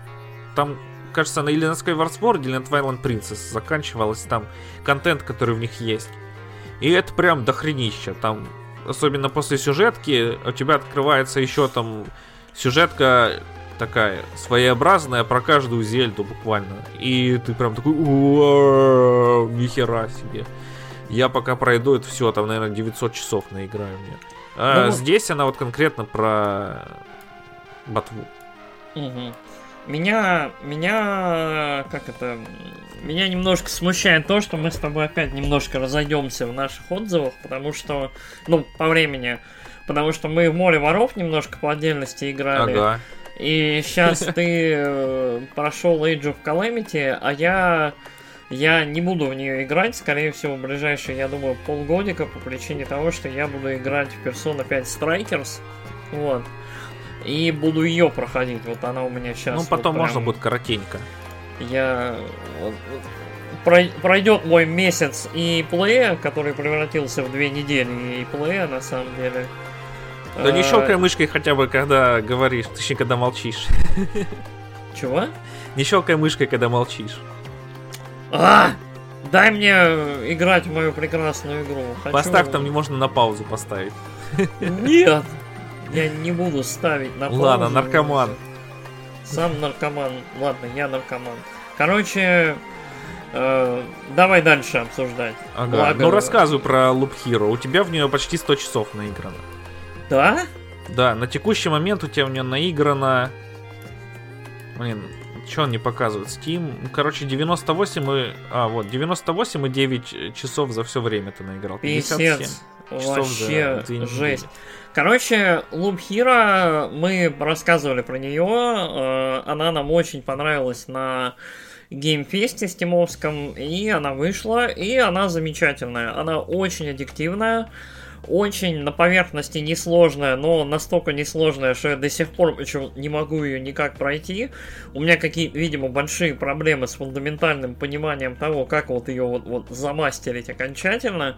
там, кажется, она или на Skyward Sword, или на Twilight Princess заканчивалась там контент, который в них есть. И это прям дохренища. Там, особенно после сюжетки, у тебя открывается еще там сюжетка такая своеобразная про каждую Зельду буквально. И ты прям такой, вау, нихера себе. Я пока пройду это все, там, наверное, девятьсот часов наиграю мне. А ну, здесь она вот конкретно про ботву. Угу. Меня, меня, как это, меня немножко смущает то, что мы с тобой опять немножко разойдемся в наших отзывах, потому что, ну, по времени, потому что мы в море воров немножко по отдельности играли. Ага. И сейчас ты прошел Age of Calamity, а я... Я не буду в нее играть, скорее всего, в ближайшие, я думаю, полгодика, по причине того, что я буду играть в Persona пять Strikers, вот, и буду ее проходить, вот она у меня сейчас... Ну, потом вот прям... можно будет коротенько. Я... Пройдет мой месяц и плея, который превратился в две недели и плея, на самом деле. Да а... не щелкай мышкой хотя бы, когда говоришь, точнее, когда молчишь. Чего? Не щелкай мышкой, когда молчишь. А! Дай мне играть в мою прекрасную игру. Хочу... Поставь, там не можно на паузу поставить. Нет, я не буду ставить на паузу. Ладно, наркоман. Сам наркоман. Ладно, я наркоман. Короче, э, давай дальше обсуждать. Ага, благо... ну рассказывай про Loop Hero. У тебя в нее почти сто часов наиграно. Да? Да, на текущий момент у тебя в нее наиграно... Блин, что он не показывает? Steam, короче, девяносто восемь и... А, вот, девяносто восемь и девять часов за все время ты наиграл. пятьдесят семь часов Вообще за жесть. Короче, Loop Hero, мы рассказывали про нее. Она нам очень понравилась на геймфесте стимовском. И она вышла, и она замечательная. Она очень аддиктивная. Очень на поверхности несложная, но настолько несложная, что я до сих пор причем не могу ее никак пройти. У меня какие-то, видимо, большие проблемы с фундаментальным пониманием того, как вот ее вот, вот замастерить окончательно.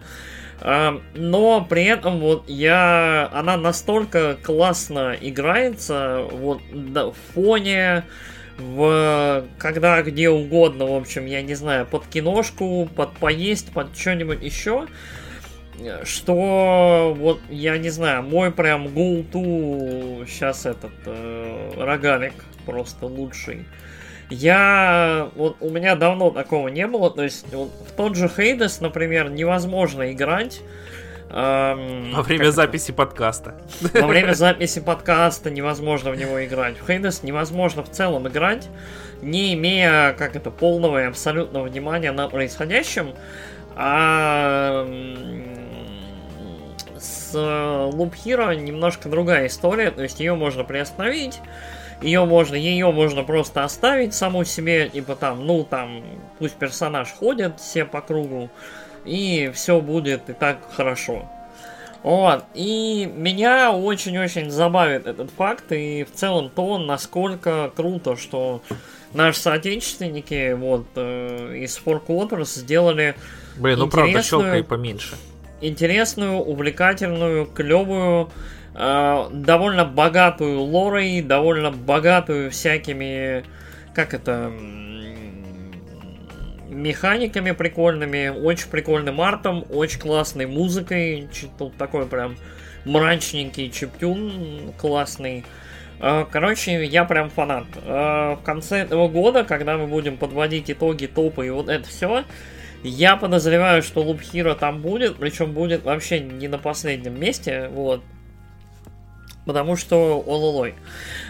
Но при этом вот я... она настолько классно играется вот да, в фоне... В... когда где угодно, в общем, я не знаю, под киношку, под поесть, под что-нибудь еще. Что, вот, я не знаю, мой прям go-to сейчас этот э, рогалик просто лучший. Я, вот, у меня давно такого не было, то есть вот, в тот же Hades, например, невозможно играть. Эм, во время записи это? подкаста. Во время записи подкаста невозможно в него играть. В Hades невозможно в целом играть, не имея, как это, полного и абсолютного внимания на происходящем. А с Loop Hero немножко другая история, то есть ее можно приостановить, ее можно, ее можно просто оставить саму себе, ибо там, ну там, пусть персонаж ходит все по кругу, и все будет и так хорошо. Вот, и меня очень-очень забавит этот факт, и в целом то, насколько круто, что наши соотечественники вот э, из Four Quarters сделали... Блин, ну правда, щелкай поменьше. Интересную, увлекательную, клевую, э, довольно богатую лорой, довольно богатую всякими, как это, механиками прикольными, очень прикольным артом, очень классной музыкой. Тут такой прям мрачненький чиптюн классный. Короче, я прям фанат. В конце этого года, когда мы будем подводить итоги, топы и вот это все, я подозреваю, что Loop Hero там будет, причем будет вообще не на последнем месте, вот, потому что ололой.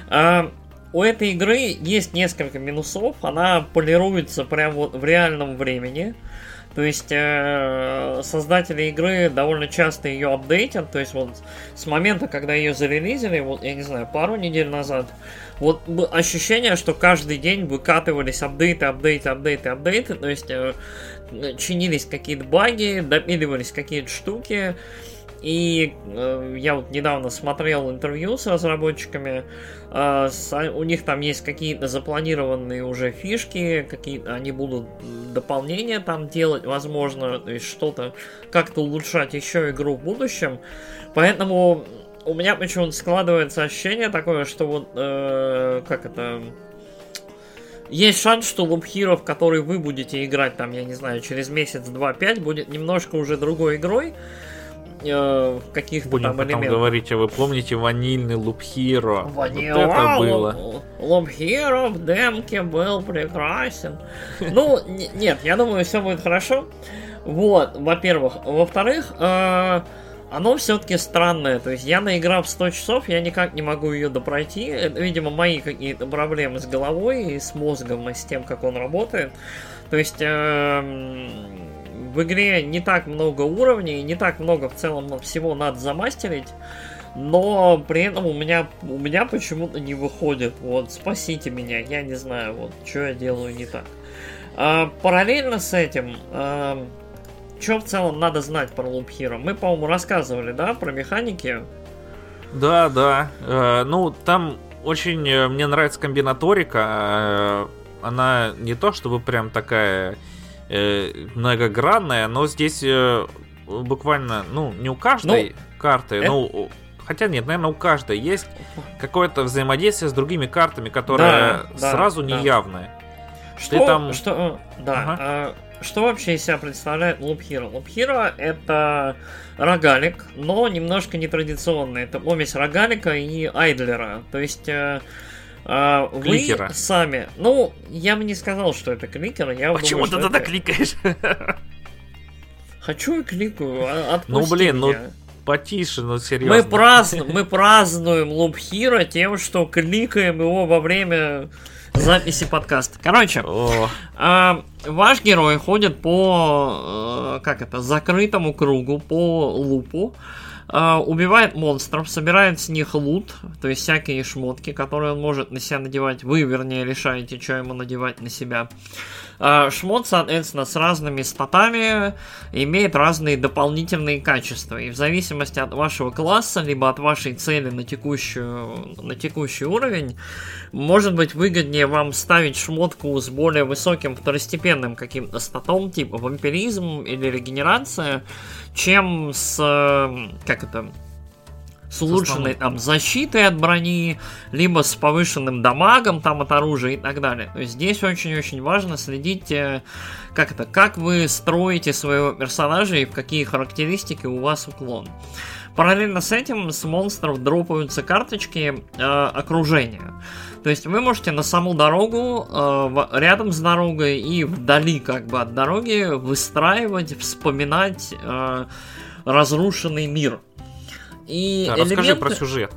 А, у этой игры есть несколько минусов, она полируется прям вот в реальном времени, то есть э, создатели игры довольно часто ее апдейтят, то есть вот с момента, когда ее зарелизили, вот, я не знаю, пару недель назад, вот ощущение, что каждый день выкатывались апдейты, апдейты, апдейты, апдейты, то есть... Э, чинились какие-то баги, допиливались какие-то штуки, и э, я вот недавно смотрел интервью с разработчиками, э, с, у них там есть какие-то запланированные уже фишки, какие-то они будут дополнения там делать, возможно, то есть что-то, как-то улучшать еще игру в будущем, поэтому у меня почему-то складывается ощущение такое, что вот, э, как это... Есть шанс, что Loop Hero, в который вы будете играть, там, я не знаю, через месяц, два, пять, будет немножко уже другой игрой. Э, в каких-то Будем там элементах. Будем потом говорить, а вы помните ванильный Loop Hero? Ванила, вот это было. Loop Hero в демке был прекрасен. Ну, нет, я думаю, все будет хорошо. Вот, во-первых. Во-вторых, оно все-таки странное, то есть я наиграв сто часов, я никак не могу ее допройти, это, видимо, мои какие-то проблемы с головой и с мозгом, и с тем, как он работает, то есть э-м, в игре не так много уровней, не так много в целом всего надо замастерить, но при этом у меня, у меня почему-то не выходит, вот, спасите меня, я не знаю, вот, что я делаю не так. А, параллельно с этим... А- Что в целом надо знать про Loop Hero? Мы, по-моему, рассказывали, да, про механики? Да, да. Э, ну, там очень э, мне нравится комбинаторика. Э, она не то чтобы прям такая э, многогранная, но здесь э, буквально, ну, не у каждой ну, карты, это... ну, хотя нет, наверное, у каждой есть какое-то взаимодействие с другими картами, которое да, сразу да, неявное. Да. Что, Ты там... что, да, ага. а, что вообще из себя представляет Loop Hero? Loop Hero — это рогалик, но немножко нетрадиционный. Это помесь рогалика и айдлера. То есть а, а, вы кликера. сами... Ну, я бы не сказал, что это кликер. Я Почему думаю, ты тогда это... кликаешь? Хочу и кликаю. Отпусти ну, блин, меня. ну... Потише, но серьезно. Мы, праздну, мы празднуем Loop Hero тем, что кликаем его во время записи подкаста. Короче, э, ваш герой ходит по э, как это, закрытому кругу, по лупу, э, убивает монстров, собирает с них лут, то есть всякие шмотки, которые он может на себя надевать. Вы, вернее, решаете, что ему надевать на себя. Шмот, соответственно, с разными статами имеет разные дополнительные качества. И в зависимости от вашего класса, либо от вашей цели на, текущую, на текущий уровень, может быть выгоднее вам ставить шмотку с более высоким второстепенным каким-то статом, типа вампиризм или регенерация, чем с... как это... с улучшенной там защитой от брони, либо с повышенным дамагом там от оружия и так далее. То есть здесь очень-очень важно следить, как это, как вы строите своего персонажа и в какие характеристики у вас уклон. Параллельно с этим с монстров дропаются карточки э, окружения. То есть вы можете на саму дорогу, э, рядом с дорогой и вдали как бы от дороги выстраивать, вспоминать э, разрушенный мир. И да, элементы... Расскажи про сюжет.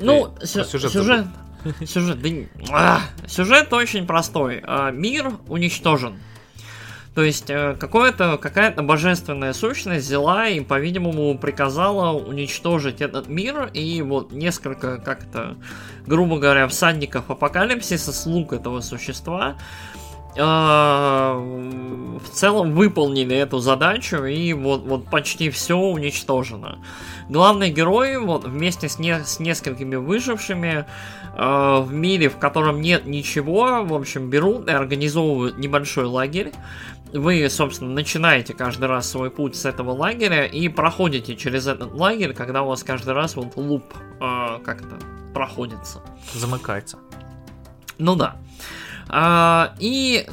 Ну, Ты, сю- про сюжет. Сюжет, сюжет, да, а, сюжет очень простой. А, мир уничтожен. То есть а, какое-то, какая-то божественная сущность взяла и, по-видимому, приказала уничтожить этот мир. И вот несколько, как-то, грубо говоря, всадников апокалипсиса, слуг этого существа, в целом выполнили эту задачу, и вот, вот почти все уничтожено. Главный герой вот, вместе с, не, с несколькими выжившими э, в мире, в котором нет ничего, в общем, берут и организовывают небольшой лагерь. Вы, собственно, начинаете каждый раз свой путь с этого лагеря и проходите через этот лагерь, когда у вас каждый раз вот луп э, как-то проходится. Замыкается. Ну да. А, и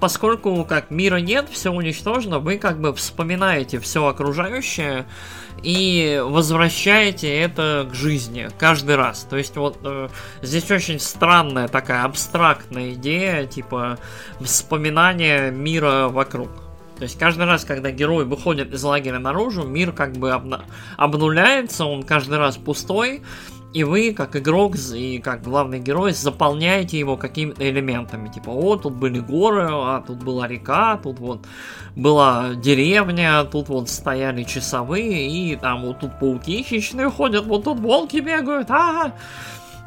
поскольку как мира нет, все уничтожено, вы как бы вспоминаете все окружающее и возвращаете это к жизни каждый раз. То есть вот э, здесь очень странная такая абстрактная идея, типа вспоминания мира вокруг. То есть каждый раз, когда герой выходит из лагеря наружу, мир как бы обна- обнуляется, он каждый раз пустой. И вы, как игрок и как главный герой, заполняете его какими-то элементами. Типа, о, тут были горы, а тут была река, тут вот была деревня, тут вот стояли часовые, и там вот тут пауки хищные ходят, вот тут волки бегают, а-а-а.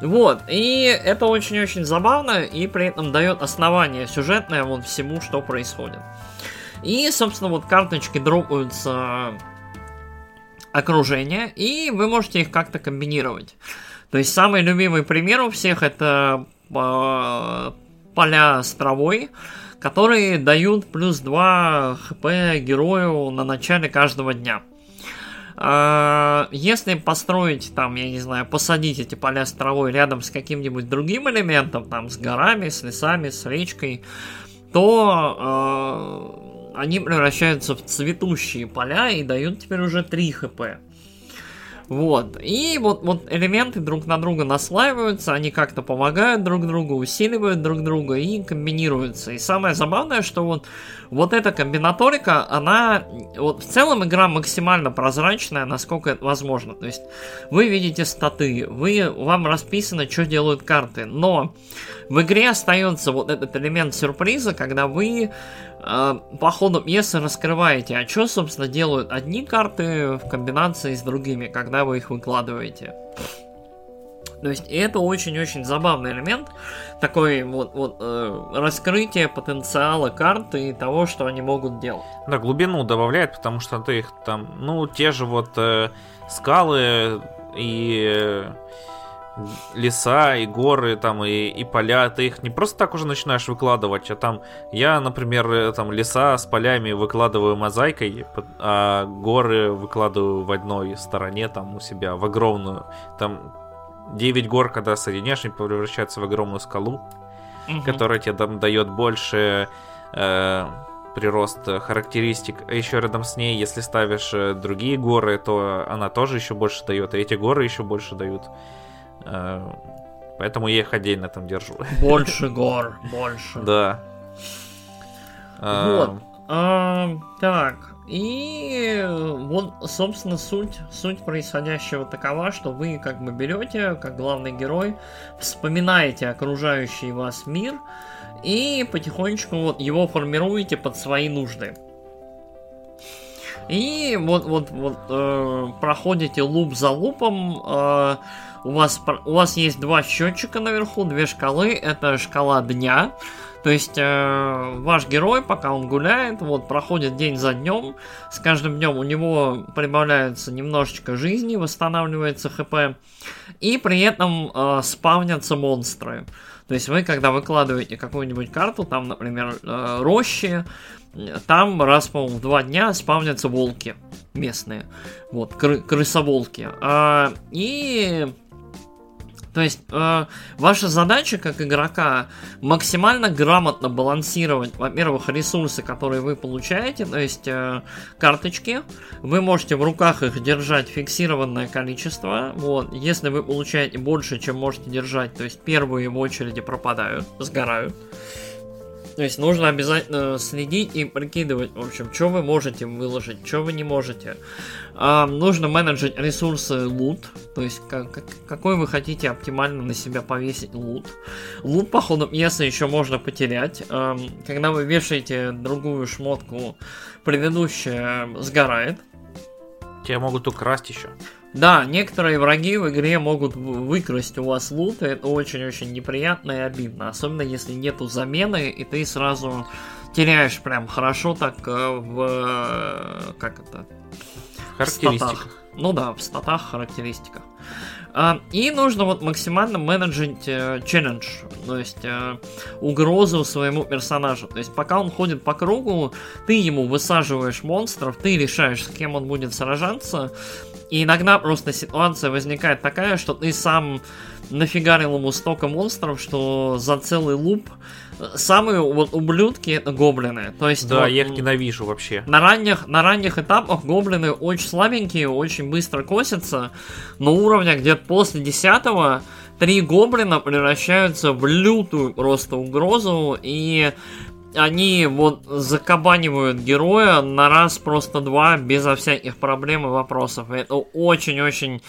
Вот, и это очень-очень забавно, и при этом дает основание сюжетное вот всему, что происходит. И, собственно, вот карточки дропаются... окружения, и вы можете их как-то комбинировать. То есть самый любимый пример у всех это э, поля с травой, которые дают плюс два хп герою на начале каждого дня. Э, если построить там, я не знаю, посадить эти поля с травой рядом с каким-нибудь другим элементом, там с горами, с лесами, с речкой, то... Э, они превращаются в цветущие поля и дают теперь уже три хп. Вот. И вот, вот элементы друг на друга наслаиваются, они как-то помогают друг другу, усиливают друг друга и комбинируются. И самое забавное, что вот, вот эта комбинаторика, она... Вот в целом игра максимально прозрачная, насколько это возможно. То есть вы видите статы, вы, вам расписано, что делают карты. Но в игре остается вот этот элемент сюрприза, когда вы... по ходу пьесы раскрываете, а что, собственно, делают одни карты в комбинации с другими, когда вы их выкладываете. То есть это очень-очень забавный элемент, такой вот, вот раскрытие потенциала карты и того, что они могут делать. Да, глубину добавляет, потому что ты их там, ну, те же вот э, скалы и... леса и горы там и, и поля, ты их не просто так уже начинаешь выкладывать, а там я, например, там леса с полями выкладываю мозаикой, а горы выкладываю в одной стороне там у себя, в огромную. Там девять гор, когда соединяешь, они превращаются в огромную скалу. угу. которая тебе там дает больше э, прирост характеристик. А еще рядом с ней, если ставишь другие горы, то она тоже еще больше дает, а эти горы еще больше дают. Э, поэтому я их отдельно там держу. Больше гор, больше. Да. Вот. Так. И вот, собственно, суть, суть происходящего такова, что вы как бы берете, как главный герой, вспоминаете окружающий вас мир и потихонечку вот его формируете под свои нужды. И вот, вот, вот э, проходите луп за лупом. Э, у вас, у вас есть два счетчика наверху, две шкалы. Это шкала дня. То есть э, ваш герой, пока он гуляет, вот, проходит день за днем, с каждым днем у него прибавляется немножечко жизни, восстанавливается ХП, и при этом э, спавнятся монстры. То есть вы, когда выкладываете какую-нибудь карту, там, например, э, рощи, там раз, по-моему, в два дня спавнятся волки местные, вот, кры- крысоволки. А, и... То есть, э, ваша задача, как игрока, максимально грамотно балансировать, во-первых, ресурсы, которые вы получаете, то есть, э, карточки. Вы можете в руках их держать фиксированное количество, вот. Если вы получаете больше, чем можете держать, то есть, первые в очереди пропадают, сгорают. То есть, нужно обязательно следить и прикидывать, в общем, что вы можете выложить, что вы не можете. Э, нужно менеджить ресурсы лут, то есть, как, как, какой вы хотите оптимально на себя повесить лут. Лут, по ходу пьесы, еще можно потерять. Э, когда вы вешаете другую шмотку, предыдущая сгорает. Тебя могут украсть еще. Да, некоторые враги в игре могут выкрасть у вас лут, и это очень-очень неприятно и обидно, особенно если нету замены, и ты сразу теряешь прям хорошо так в... как это? В характеристиках. В ну да, в статах, характеристиках. И нужно вот максимально менеджить челлендж, то есть угрозу своему персонажу. То есть пока он ходит по кругу, ты ему высаживаешь монстров, ты решаешь, с кем он будет сражаться. И иногда просто ситуация возникает такая, что ты сам нафигарил ему столько монстров, что за целый луп самые вот ублюдки — это гоблины. То есть, да, вот, я их ненавижу вообще. На ранних, на ранних этапах гоблины очень слабенькие, очень быстро косятся. Но уровня где-то после десятого три гоблина превращаются в лютую просто угрозу. И они вот закабанивают героя на раз, просто два, безо всяких проблем и вопросов. Это очень-очень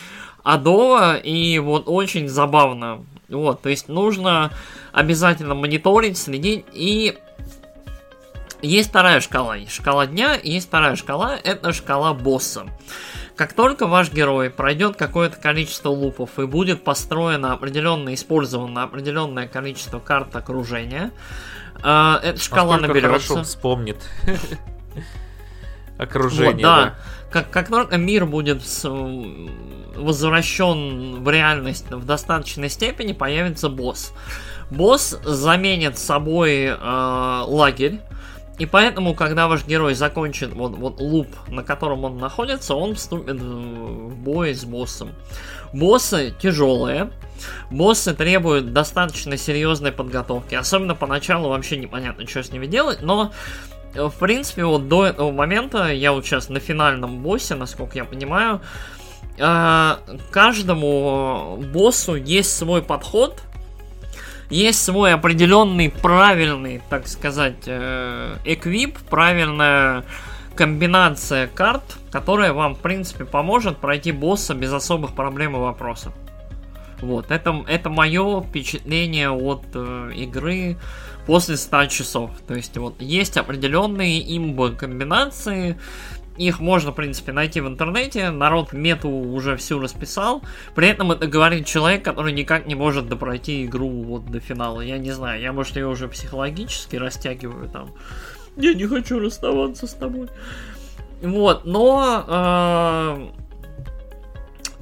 адово и вот очень забавно. Вот, то есть нужно обязательно мониторить, следить. И есть вторая шкала. Шкала дня, и есть вторая шкала. Это шкала босса. Как только ваш герой пройдет какое-то количество лупов и будет построено определенно, использовано определенное количество карт окружения, Uh, эта шкала наберется. Хорошо вспомнит окружение. Вот, да. Да. Как, как только мир будет возвращен в реальность в достаточной степени, появится босс. Босс заменит собой э, лагерь. И поэтому, когда ваш герой закончит вот, вот луп, на котором он находится, он вступит в бой с боссом. Боссы тяжелые. Боссы требуют достаточно серьезной подготовки. Особенно поначалу вообще непонятно, что с ними делать. Но, в принципе, вот до этого момента, я вот сейчас на финальном боссе, насколько я понимаю, каждому боссу есть свой подход. Есть свой определенный правильный, так сказать, эквип, правильная комбинация карт, которая вам, в принципе, поможет пройти босса без особых проблем и вопросов. Вот, это, это мое впечатление от э, игры после ста часов. То есть, вот, есть определенные имбо-комбинации, их можно, в принципе, найти в интернете, народ мету уже всю расписал, при этом это говорит человек, который никак не может допройти игру вот до финала. Я не знаю, я, может, ее уже психологически растягиваю там. Я не хочу расставаться с тобой. Вот, но... Э,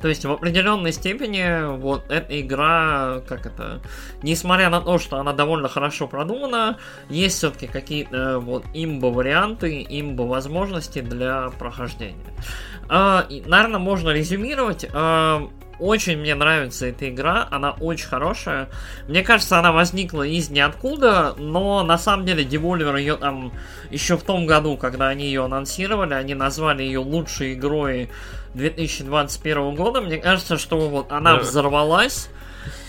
То есть в определенной степени вот эта игра, как это, несмотря на то, что она довольно хорошо продумана, есть все-таки какие-то вот имбо-варианты, имбо-возможности для прохождения. А, и, наверное, можно резюмировать. А, Очень мне нравится эта игра, она очень хорошая. Мне кажется, она возникла из ниоткуда, но на самом деле Devolver ее там еще в том году, когда они ее анонсировали, они назвали ее лучшей игрой две тысячи двадцать первого года. Мне кажется, что вот она да. взорвалась.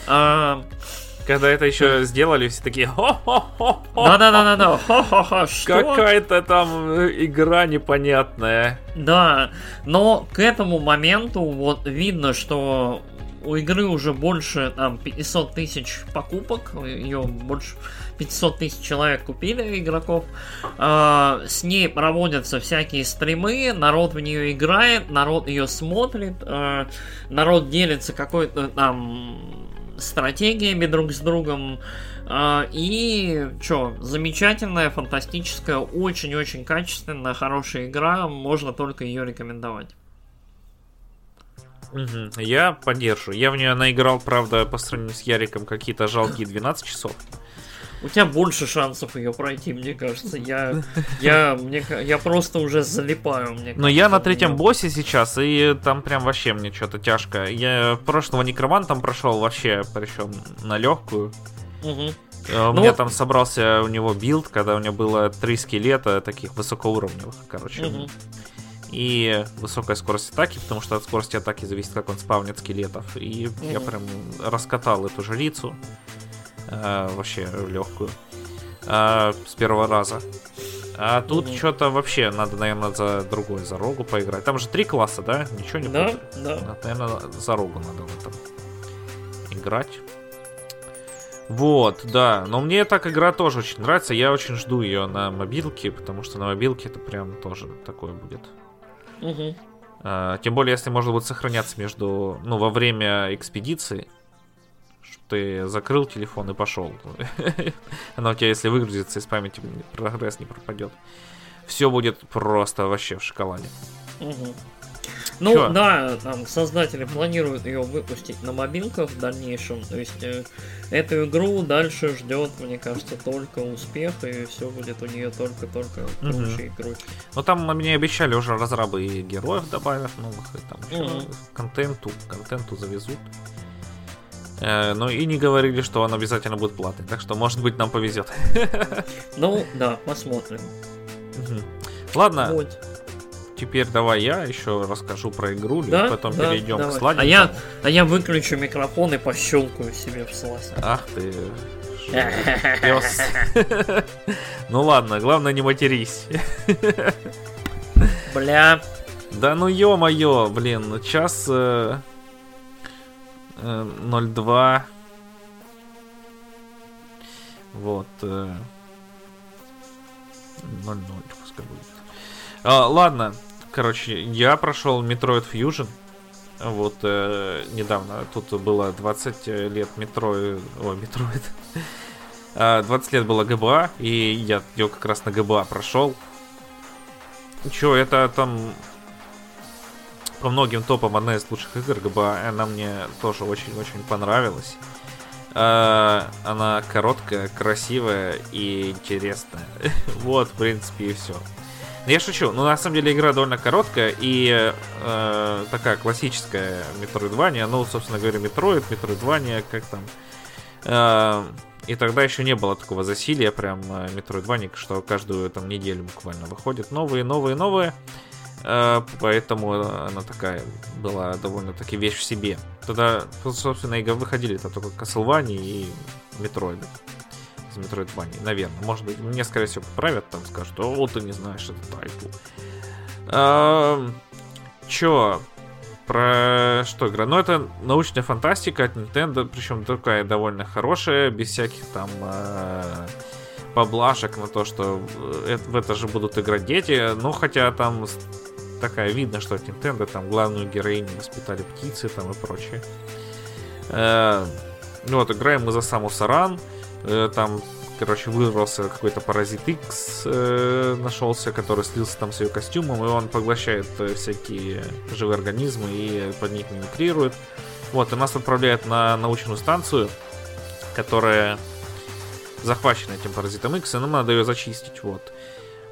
Когда это еще сделали, все такие хо-хо-хо. Да-да-да-да, хо-хо-хо, что? Какая-то там игра непонятная. Да, но к этому моменту вот видно, что у игры уже больше там пятьсот тысяч покупок, ее больше пятьсот тысяч человек купили, игроков. С ней проводятся всякие стримы, народ в нее играет, народ ее смотрит, народ делится какой-то там стратегиями друг с другом. И чё, замечательная, фантастическая, очень-очень качественная, хорошая игра. Можно только ее рекомендовать. Угу. Я поддерживаю. Я в нее наиграл, правда, по сравнению с Яриком, какие-то жалкие двенадцать часов. У тебя больше шансов ее пройти, мне кажется. Я, я, мне, я просто уже залипаю. Мне кажется, но я на третьем меня... боссе сейчас, и там прям вообще мне что-то тяжко. Я прошлого некроманта прошел вообще, причем на легкую. Угу. У ну меня вот... там собрался у него билд, когда у меня было три скелета таких высокоуровневых, короче. Угу. И высокая скорость атаки, потому что от скорости атаки зависит, как он спавнит скелетов. И угу. я прям раскатал эту жрицу. А, вообще легкую а, с первого раза. А тут mm-hmm. что-то вообще надо, наверное, за другой, за рогу поиграть. Там же три класса, да? Ничего не будет. Да, да. Наверное, за рогу надо в этом играть. Вот, да. Но мне так игра тоже очень нравится. Я очень жду ее на мобилке, потому что на мобилке это прям тоже такое будет. Mm-hmm. А, тем более, если можно будет сохраняться между, ну, во время экспедиции. Ты закрыл телефон и пошел. Она у тебя, если выгрузится из памяти, прогресс не пропадет. Все будет просто вообще в шоколаде. Угу. Ну Чё? Да, там создатели планируют ее выпустить на мобилках в дальнейшем. То есть э, эту игру дальше ждет, мне кажется, только успех, и все будет у нее только-только лучше угу. игру. Ну там мне обещали уже разрабы и героев добавят новых, и там еще угу. контенту, контенту завезут. Ну и не говорили, что он обязательно будет платный. Так что, может быть, нам повезет. Ну, да, посмотрим. Угу. Ладно, вот. Теперь давай я еще расскажу про игру, да? Потом да, перейдем давай. К сладенькому. А я, а я выключу микрофон и пощелкаю себе в сласть. Ах ты... Ну ладно, главное не матерись. Бля. Да ну ё-моё, блин, час... ноль два. Вот ноль ноль пускай будет. а, Ладно, короче, я прошел Metroid Fusion. Вот э, недавно. Тут было двадцать лет Metroid. Ой, Metroid двадцать лет было джи би эй. И я ее как раз на джи би эй прошел. Че, это там по многим топам одна из лучших игр джи би эй. Она мне тоже очень-очень понравилась. Она короткая, красивая и интересная. Вот, в принципе, и все. Но я шучу, но на самом деле игра довольно короткая. И э, такая классическая метроидвания. Ну, собственно говоря, метроид, метроидвания, как там. Э, и тогда еще не было такого засилия прям метроидвания, что каждую там неделю буквально выходят новые, новые, новые. Поэтому она такая была довольно-таки вещь в себе. Тогда, собственно, игры выходили-то только Castlevania и Metroid. Из Metroidvania, наверное. Может быть, мне, скорее всего, поправят, там скажут, о, ты не знаешь этот тайтл. А, чё? Про что игра? Ну, это научная фантастика от Nintendo, причем такая довольно хорошая, без всяких там... поблажек на то, что в это же будут играть дети. Ну, хотя там такая видно, что от Nintendo там главную героиню воспитали птицы там и прочее. Э-э- ну вот, играем мы за саму Саран. Э-э- там, короче, вырвался какой-то паразит X, э- нашелся, который слился там с ее костюмом, и он поглощает всякие живые организмы и под них мимикрирует. Вот, и нас отправляют на научную станцию, которая... захвачена этим паразитом X, и нам надо ее зачистить. Вот.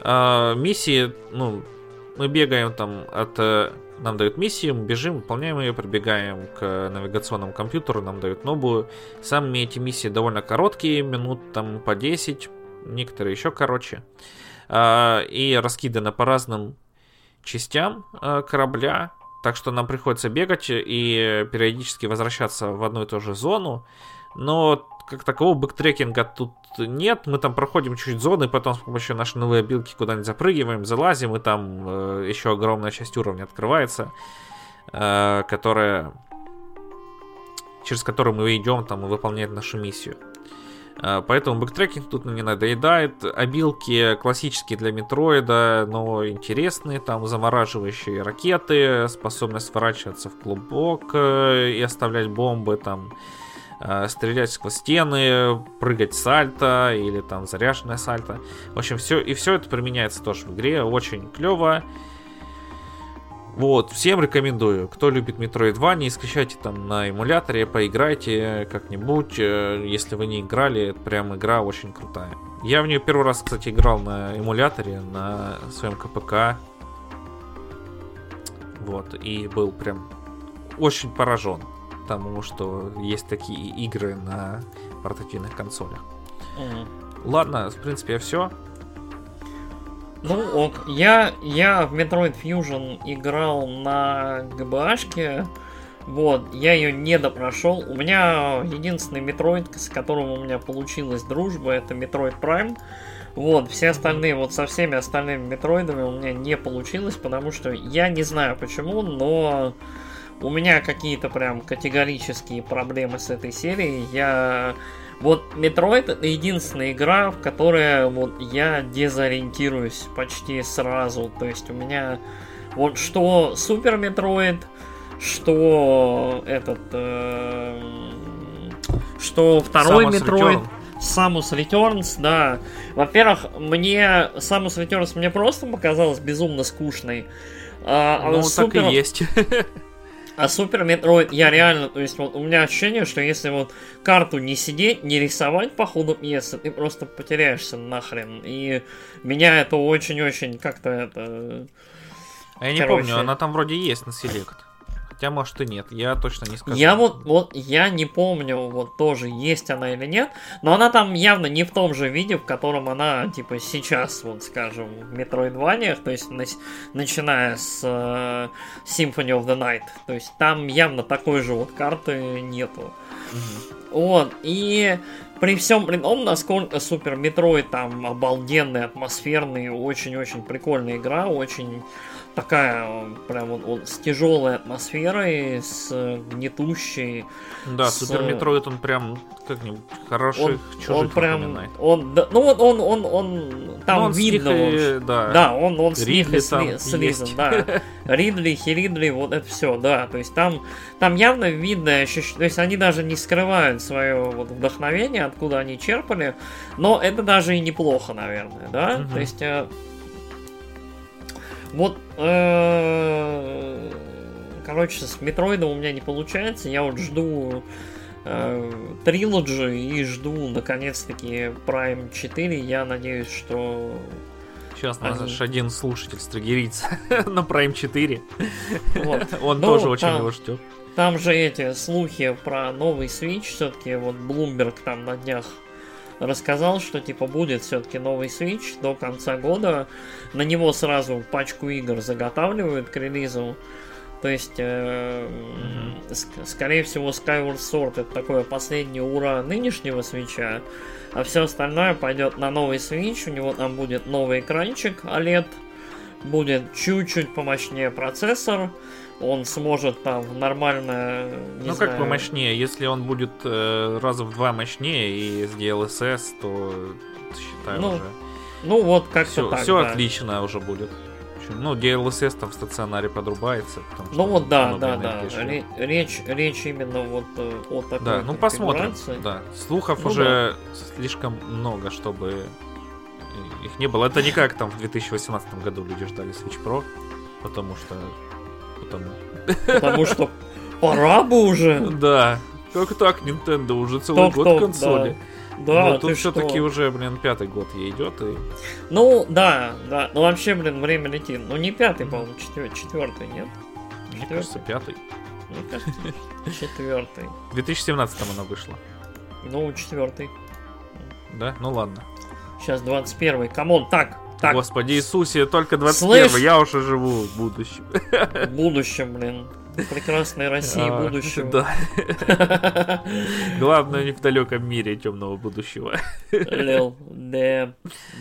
А, миссии, ну, Мы бегаем там от... Нам дают миссию, мы бежим, выполняем ее, прибегаем к навигационному компьютеру, нам дают новую. Сами эти миссии довольно короткие, минут там по десять, некоторые еще короче. И раскиданы по разным частям корабля. Так что нам приходится бегать и периодически возвращаться в одну и ту же зону. Но как такового бэктрекинга тут нет. Мы там проходим чуть зоны, потом с помощью нашей новой обилки куда-нибудь запрыгиваем, залазим, и там э, еще огромная часть уровня открывается, э, которая, через которую мы идем там и выполняем нашу миссию. Э, поэтому бэктрекинг тут не надоедает. Обилки классические для Метроида, но интересные. Там замораживающие ракеты, способность сворачиваться в клубок э, и оставлять бомбы там. Стрелять сквозь стены, прыгать сальто или там заряженное сальто. В общем, все, и все это применяется тоже в игре. Очень клево. Вот, всем рекомендую. Кто любит Metroid два, не исключайте там на эмуляторе, поиграйте как-нибудь. Если вы не играли, это прям игра очень крутая. Я в нее первый раз, кстати, играл на эмуляторе, на своем КПК. Вот, и был прям очень поражен тому, что есть такие игры на портативных консолях. Mm. Ладно, в принципе, все. Ну, ок. Я, я в Metroid Fusion играл на джи би эй-шке. Вот, я ее не допрошел. У меня единственный Metroid, с которым у меня получилась дружба, это Metroid Prime. Вот, все остальные, вот со всеми остальными метроидами у меня не получилось, потому что я не знаю почему, но... У меня какие-то прям категорические проблемы с этой серией. Я... Вот Metroid — это единственная игра, в которой вот я дезориентируюсь почти сразу. То есть у меня вот что Супер Metroid, что этот... Э... Что второй Samus Metroid... Return. Samus Returns, да. Во-первых, мне Samus Returns мне просто показалась безумно скучной. А, ну, Супер... так и есть. А Супер Метроид я реально, то есть вот у меня ощущение, что если вот карту не сидеть, не рисовать по ходу пьесы, ты просто потеряешься нахрен. И меня это очень-очень как-то это... А я короче... не помню, она там вроде есть на Select. Хотя может и нет, я точно не скажу. Я вот, вот я не помню, вот тоже есть она или нет, но она там явно не в том же виде, в котором она типа сейчас, вот скажем, в Metroidvania, то есть на, начиная с э, Symphony of the Night, то есть там явно такой же вот карты нету. Mm-hmm. Вот, и при всем при том, насколько Супер Metroid там обалденный, атмосферный, очень-очень прикольная игра, очень такая прям вот, вот с тяжелой атмосферой, с гнетущей. Да, с... Супер Метроид он прям как-нибудь хороших он, чужих он прям, напоминает. Он, да, ну вот он, он, он там он видно. Стихи, он, да. да, он, он с Ридли слизан, да. Ридли, Хиридли, вот это все, да. То есть там, там явно видно ощущение, то есть они даже не скрывают свое вот вдохновение, откуда они черпали, но это даже и неплохо, наверное, да. Угу. То есть... Вот, э, короче, с Метроидом у меня не получается. Я вот жду э, трилоджи и жду, наконец-таки, Prime четыре. Я надеюсь, что... Сейчас они... наш один слушатель стригерится на Prime четыре. Вот. Он ну, тоже там, очень его ждет. Там же эти слухи про новый Switch. Все-таки вот Bloomberg там на днях рассказал, что типа будет все-таки новый Switch до конца года. На него сразу пачку игр заготавливают к релизу. То есть, э, mm-hmm. ск- скорее всего, Skyward Sword — это такое последнее ура нынешнего Switch'а. А все остальное пойдет на новый Switch. У него там будет новый экранчик о лед. Будет чуть-чуть помощнее процессор. Он сможет там нормально... Не ну знаю... как помощнее, если он будет э, раза в два мощнее и с ди эл эс эс, то считаю ну, уже... Ну вот как-то все, так, все да. Отлично уже будет. Ну ди эл эс эс там в стационаре подрубается. Потому, ну вот да, да, да. Ре- речь, речь именно вот о такой да, ну посмотрим, да. Слухов ну, уже да. слишком много, чтобы их не было. Это не как там в две тысячи восемнадцатом году люди ждали Switch Pro, потому что... Потому. Потому что пора бы уже. Да. Как так, Nintendo уже целый топ, год топ, консоли. Да. Да, но тут все-таки что? Уже, блин, пятый год ей идет. И... Ну, да, да. Ну, вообще, блин, время летит. Ну, не пятый, по-моему, четвертый, четвертый нет? Четвертый? Мне кажется, пятый. Мне кажется, четвертый. В две тысячи семнадцатом она вышла. Ну, четвертый. Да? Ну, ладно. Сейчас двадцать первый. Камон, так, так. Господи Иисусе, только двадцать первый. Я уже живу в будущем. В будущем, блин. Прекрасной России а, будущего. Да. Главное, не в далеком мире темного будущего. Лил, да,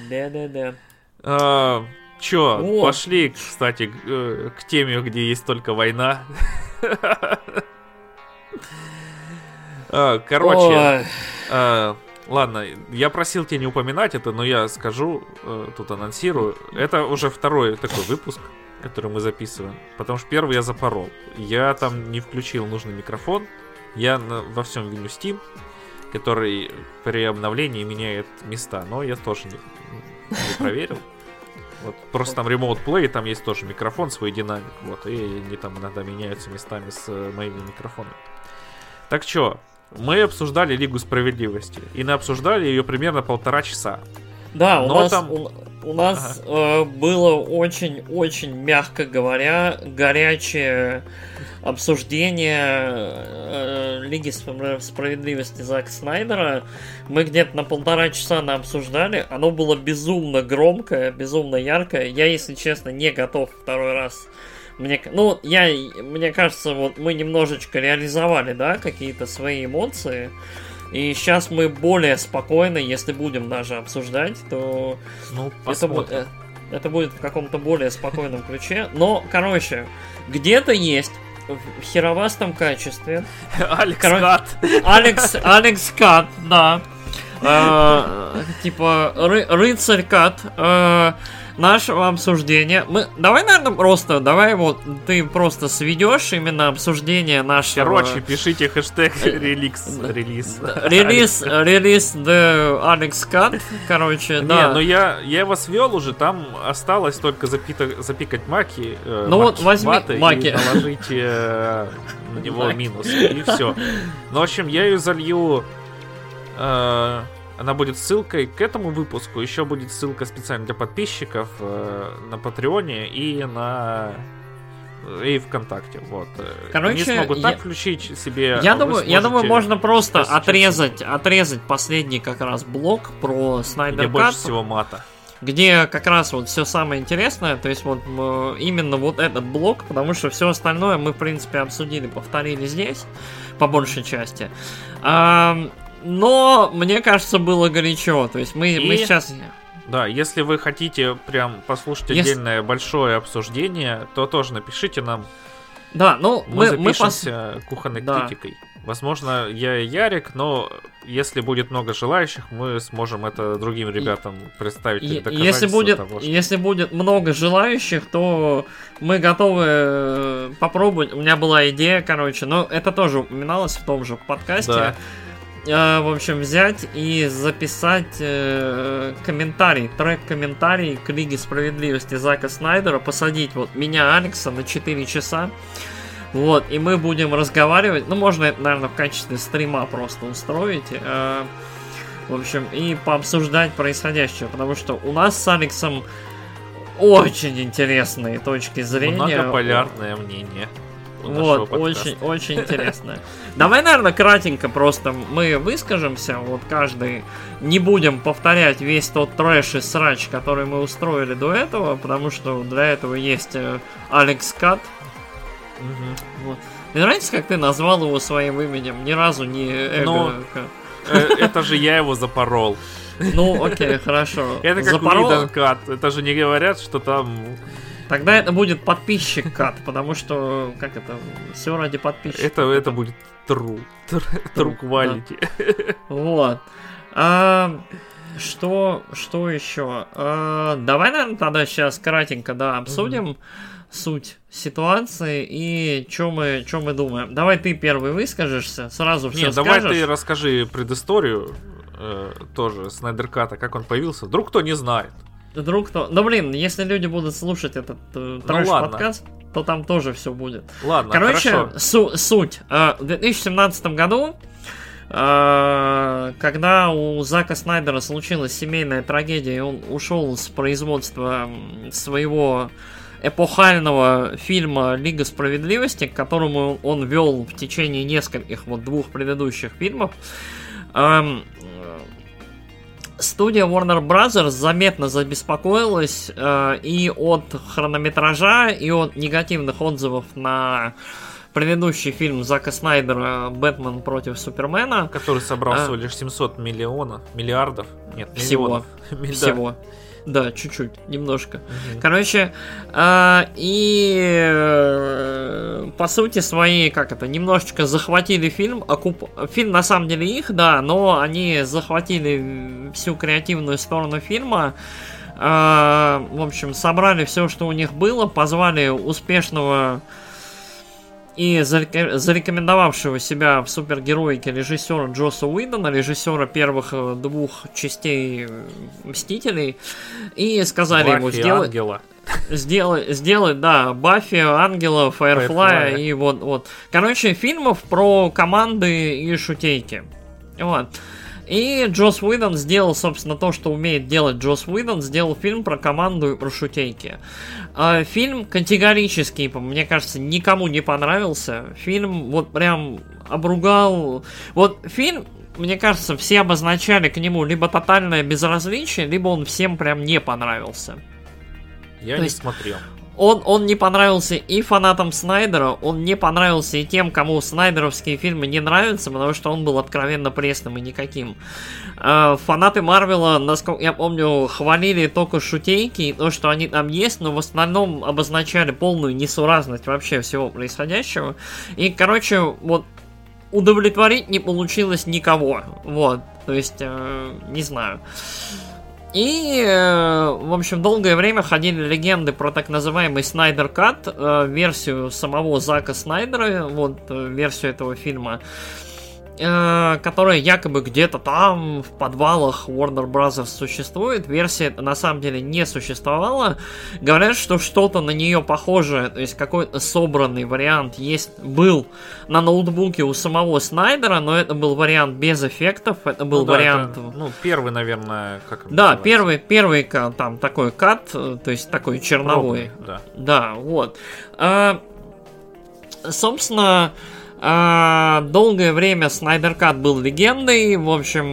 да, да, да. А, чё, О. пошли, кстати, к, к теме, где есть только война. а, короче, а, ладно, я просил тебя не упоминать это, но я скажу, тут анонсирую. Это уже второй такой выпуск, который мы записываем, потому что первый я запорол. Я там не включил нужный микрофон. Я на, во всем виню Steam, который при обновлении меняет места, но я тоже не, не проверил. Вот, просто там Remote Play, там есть тоже микрофон, свой динамик, вот, и они там иногда меняются местами с моими микрофонами. Так что, мы обсуждали Лигу Справедливости, и наобсуждали ее примерно полтора часа. Да, у но нас, там... у, у нас ага. э, было очень-очень, мягко говоря, горячее обсуждение э, Лиги Справедливости Зака Снайдера. Мы где-то на полтора часа наобсуждали. Оно было безумно громкое, безумно яркое. Я, если честно, не готов второй раз. Мне, ну, я, мне кажется, вот мы немножечко реализовали, да, какие-то свои эмоции. И сейчас мы более спокойно, если будем даже обсуждать, то ну, это, это будет в каком-то более спокойном ключе. Но, короче, где-то есть в херовастом качестве. Алекс Кат. Алекс, Алекс Кат, да. Типа рыцарь Кат нашего обсуждения. Мы, давай, наверное, просто, давай вот ты просто сведешь именно обсуждение нашего... Короче, пишите хэштег релиз. Релиз, релиз, релиз Алекс Кат, короче, да. Не, ну я, я его свел уже, там осталось только запиток, запикать маки, э, ну вот возьми маки и наложить э, на него маки. Минус, и все. Ну, в общем, я ее залью... Э, Она будет ссылкой к этому выпуску. Еще будет ссылка специально для подписчиков э, на Патреоне и на и ВКонтакте. Вот. Короче, они смогут я... так включить себе. Я, а думаю, я думаю, можно просто отрезать, отрезать последний как раз блок про Снайдер Кат. Где больше всего мата. Где как раз вот все самое интересное, то есть вот именно вот этот блок, потому что все остальное мы в принципе обсудили, повторили здесь по большей части. А... Но, мне кажется, было горячо. То есть мы, и, мы сейчас... Да, если вы хотите прям послушать если... отдельное большое обсуждение, то тоже напишите нам. Да, ну, мы, мы запишемся мы пос... кухонной да. критикой. Возможно, я и Ярик, но если будет много желающих, мы сможем это другим ребятам и... представить. И... Если, будет... Того, что... если будет много желающих, то мы готовы попробовать. У меня была идея, короче, но это тоже упоминалось в том же подкасте. Да. В общем, взять и записать э, комментарий, трек-комментарий к Лиге Справедливости Зака Снайдера, посадить вот меня, Алекса, на четыре часа, вот, и мы будем разговаривать, ну, можно это, наверное, в качестве стрима просто устроить, э, в общем, и пообсуждать происходящее, потому что у нас с Алексом очень интересные точки зрения. Многополярное мнение. Вот, очень, очень интересно. Давай, наверное, кратенько просто мы выскажемся, вот каждый. Не будем повторять весь тот трэш и срач, который мы устроили до этого, потому что для этого есть Алекс Кат. Угу. Вот. Мне нравится, как ты назвал его своим именем, ни разу не Эго. Это же я его запорол. Ну, окей, хорошо. Это как Уидон Кат, это же не говорят, что там... Тогда это будет подписчик Кат, потому что, как это, все ради подписчиков. Это, это будет true, true quality. Да. Вот. А, что, что еще? А, давай, наверное, тогда сейчас кратенько, да, обсудим mm-hmm. суть ситуации и что мы, что мы думаем. Давай ты первый выскажешься, сразу все Нет, скажешь. Давай ты расскажи предысторию э, тоже Снайдер Ката, как он появился. Вдруг кто не знает. Вдруг то. Ну блин, если люди будут слушать этот э, трэш ну, подкаст, то там тоже все будет. Ладно. Короче, су- суть. Э, в две тысячи семнадцатом году когда у Зака Снайдера случилась семейная трагедия, и он ушел с производства своего эпохального фильма «Лига справедливости», к которому он вел в течение нескольких, вот двух предыдущих фильмов, студия Warner Bros. Заметно забеспокоилась э, и от хронометража, и от негативных отзывов на предыдущий фильм Зака Снайдера «Бэтмен против Супермена», который собрал всего а... лишь семьсот миллионов, миллиардов, нет, всего, миллионов. Всего. Да, чуть-чуть, немножко. Mm-hmm. Короче, э, и э, по сути свои, как это, немножечко захватили фильм. Окуп... Фильм на самом деле их, да, но они захватили всю креативную сторону фильма. Э, в общем, собрали все, что у них было, позвали успешного и зарекомендовавшего себя в супергероике режиссера Джосса Уидона, режиссера первых двух частей «Мстителей», и сказали Баффи, ему сделать... Ангела. Сделать, сделать, да, Баффи, Ангела, Фаерфлая и вот, вот. Короче, фильмов про команды и шутейки. Вот. И Джосс Уидон сделал, собственно, то, что умеет делать Джосс Уидон, сделал фильм про команду и про шутейки. Фильм категорически, мне кажется, никому не понравился. Фильм вот прям обругал... Вот фильм, мне кажется, все обозначали к нему либо тотальное безразличие, либо он всем прям не понравился. Я то не смотрел. Он, он не понравился и фанатам Снайдера, он не понравился и тем, кому снайдеровские фильмы не нравятся, потому что он был откровенно пресным и никаким. Фанаты Марвела, насколько я помню, хвалили только шутейки и то, что они там есть, но в основном обозначали полную несуразность вообще всего происходящего. И, короче, вот удовлетворить не получилось никого. Вот, то есть, не знаю... И, в общем, долгое время ходили легенды про так называемый Snyder Cut, версию самого Зака Снайдера, вот, версию этого фильма, которая якобы где-то там в подвалах Warner Bros. существует. Версия на самом деле не существовала. Говорят, что что-то на нее похожее, то есть какой-то собранный вариант есть, был на ноутбуке у самого Снайдера, но это был вариант без эффектов, это был ну, да, вариант... Это, ну, первый, наверное, как... Да, первый, первый там такой кат, то есть такой черновой. Пробный, да. Да, вот. А, собственно... Долгое время Snyder Cut был легендой, в общем,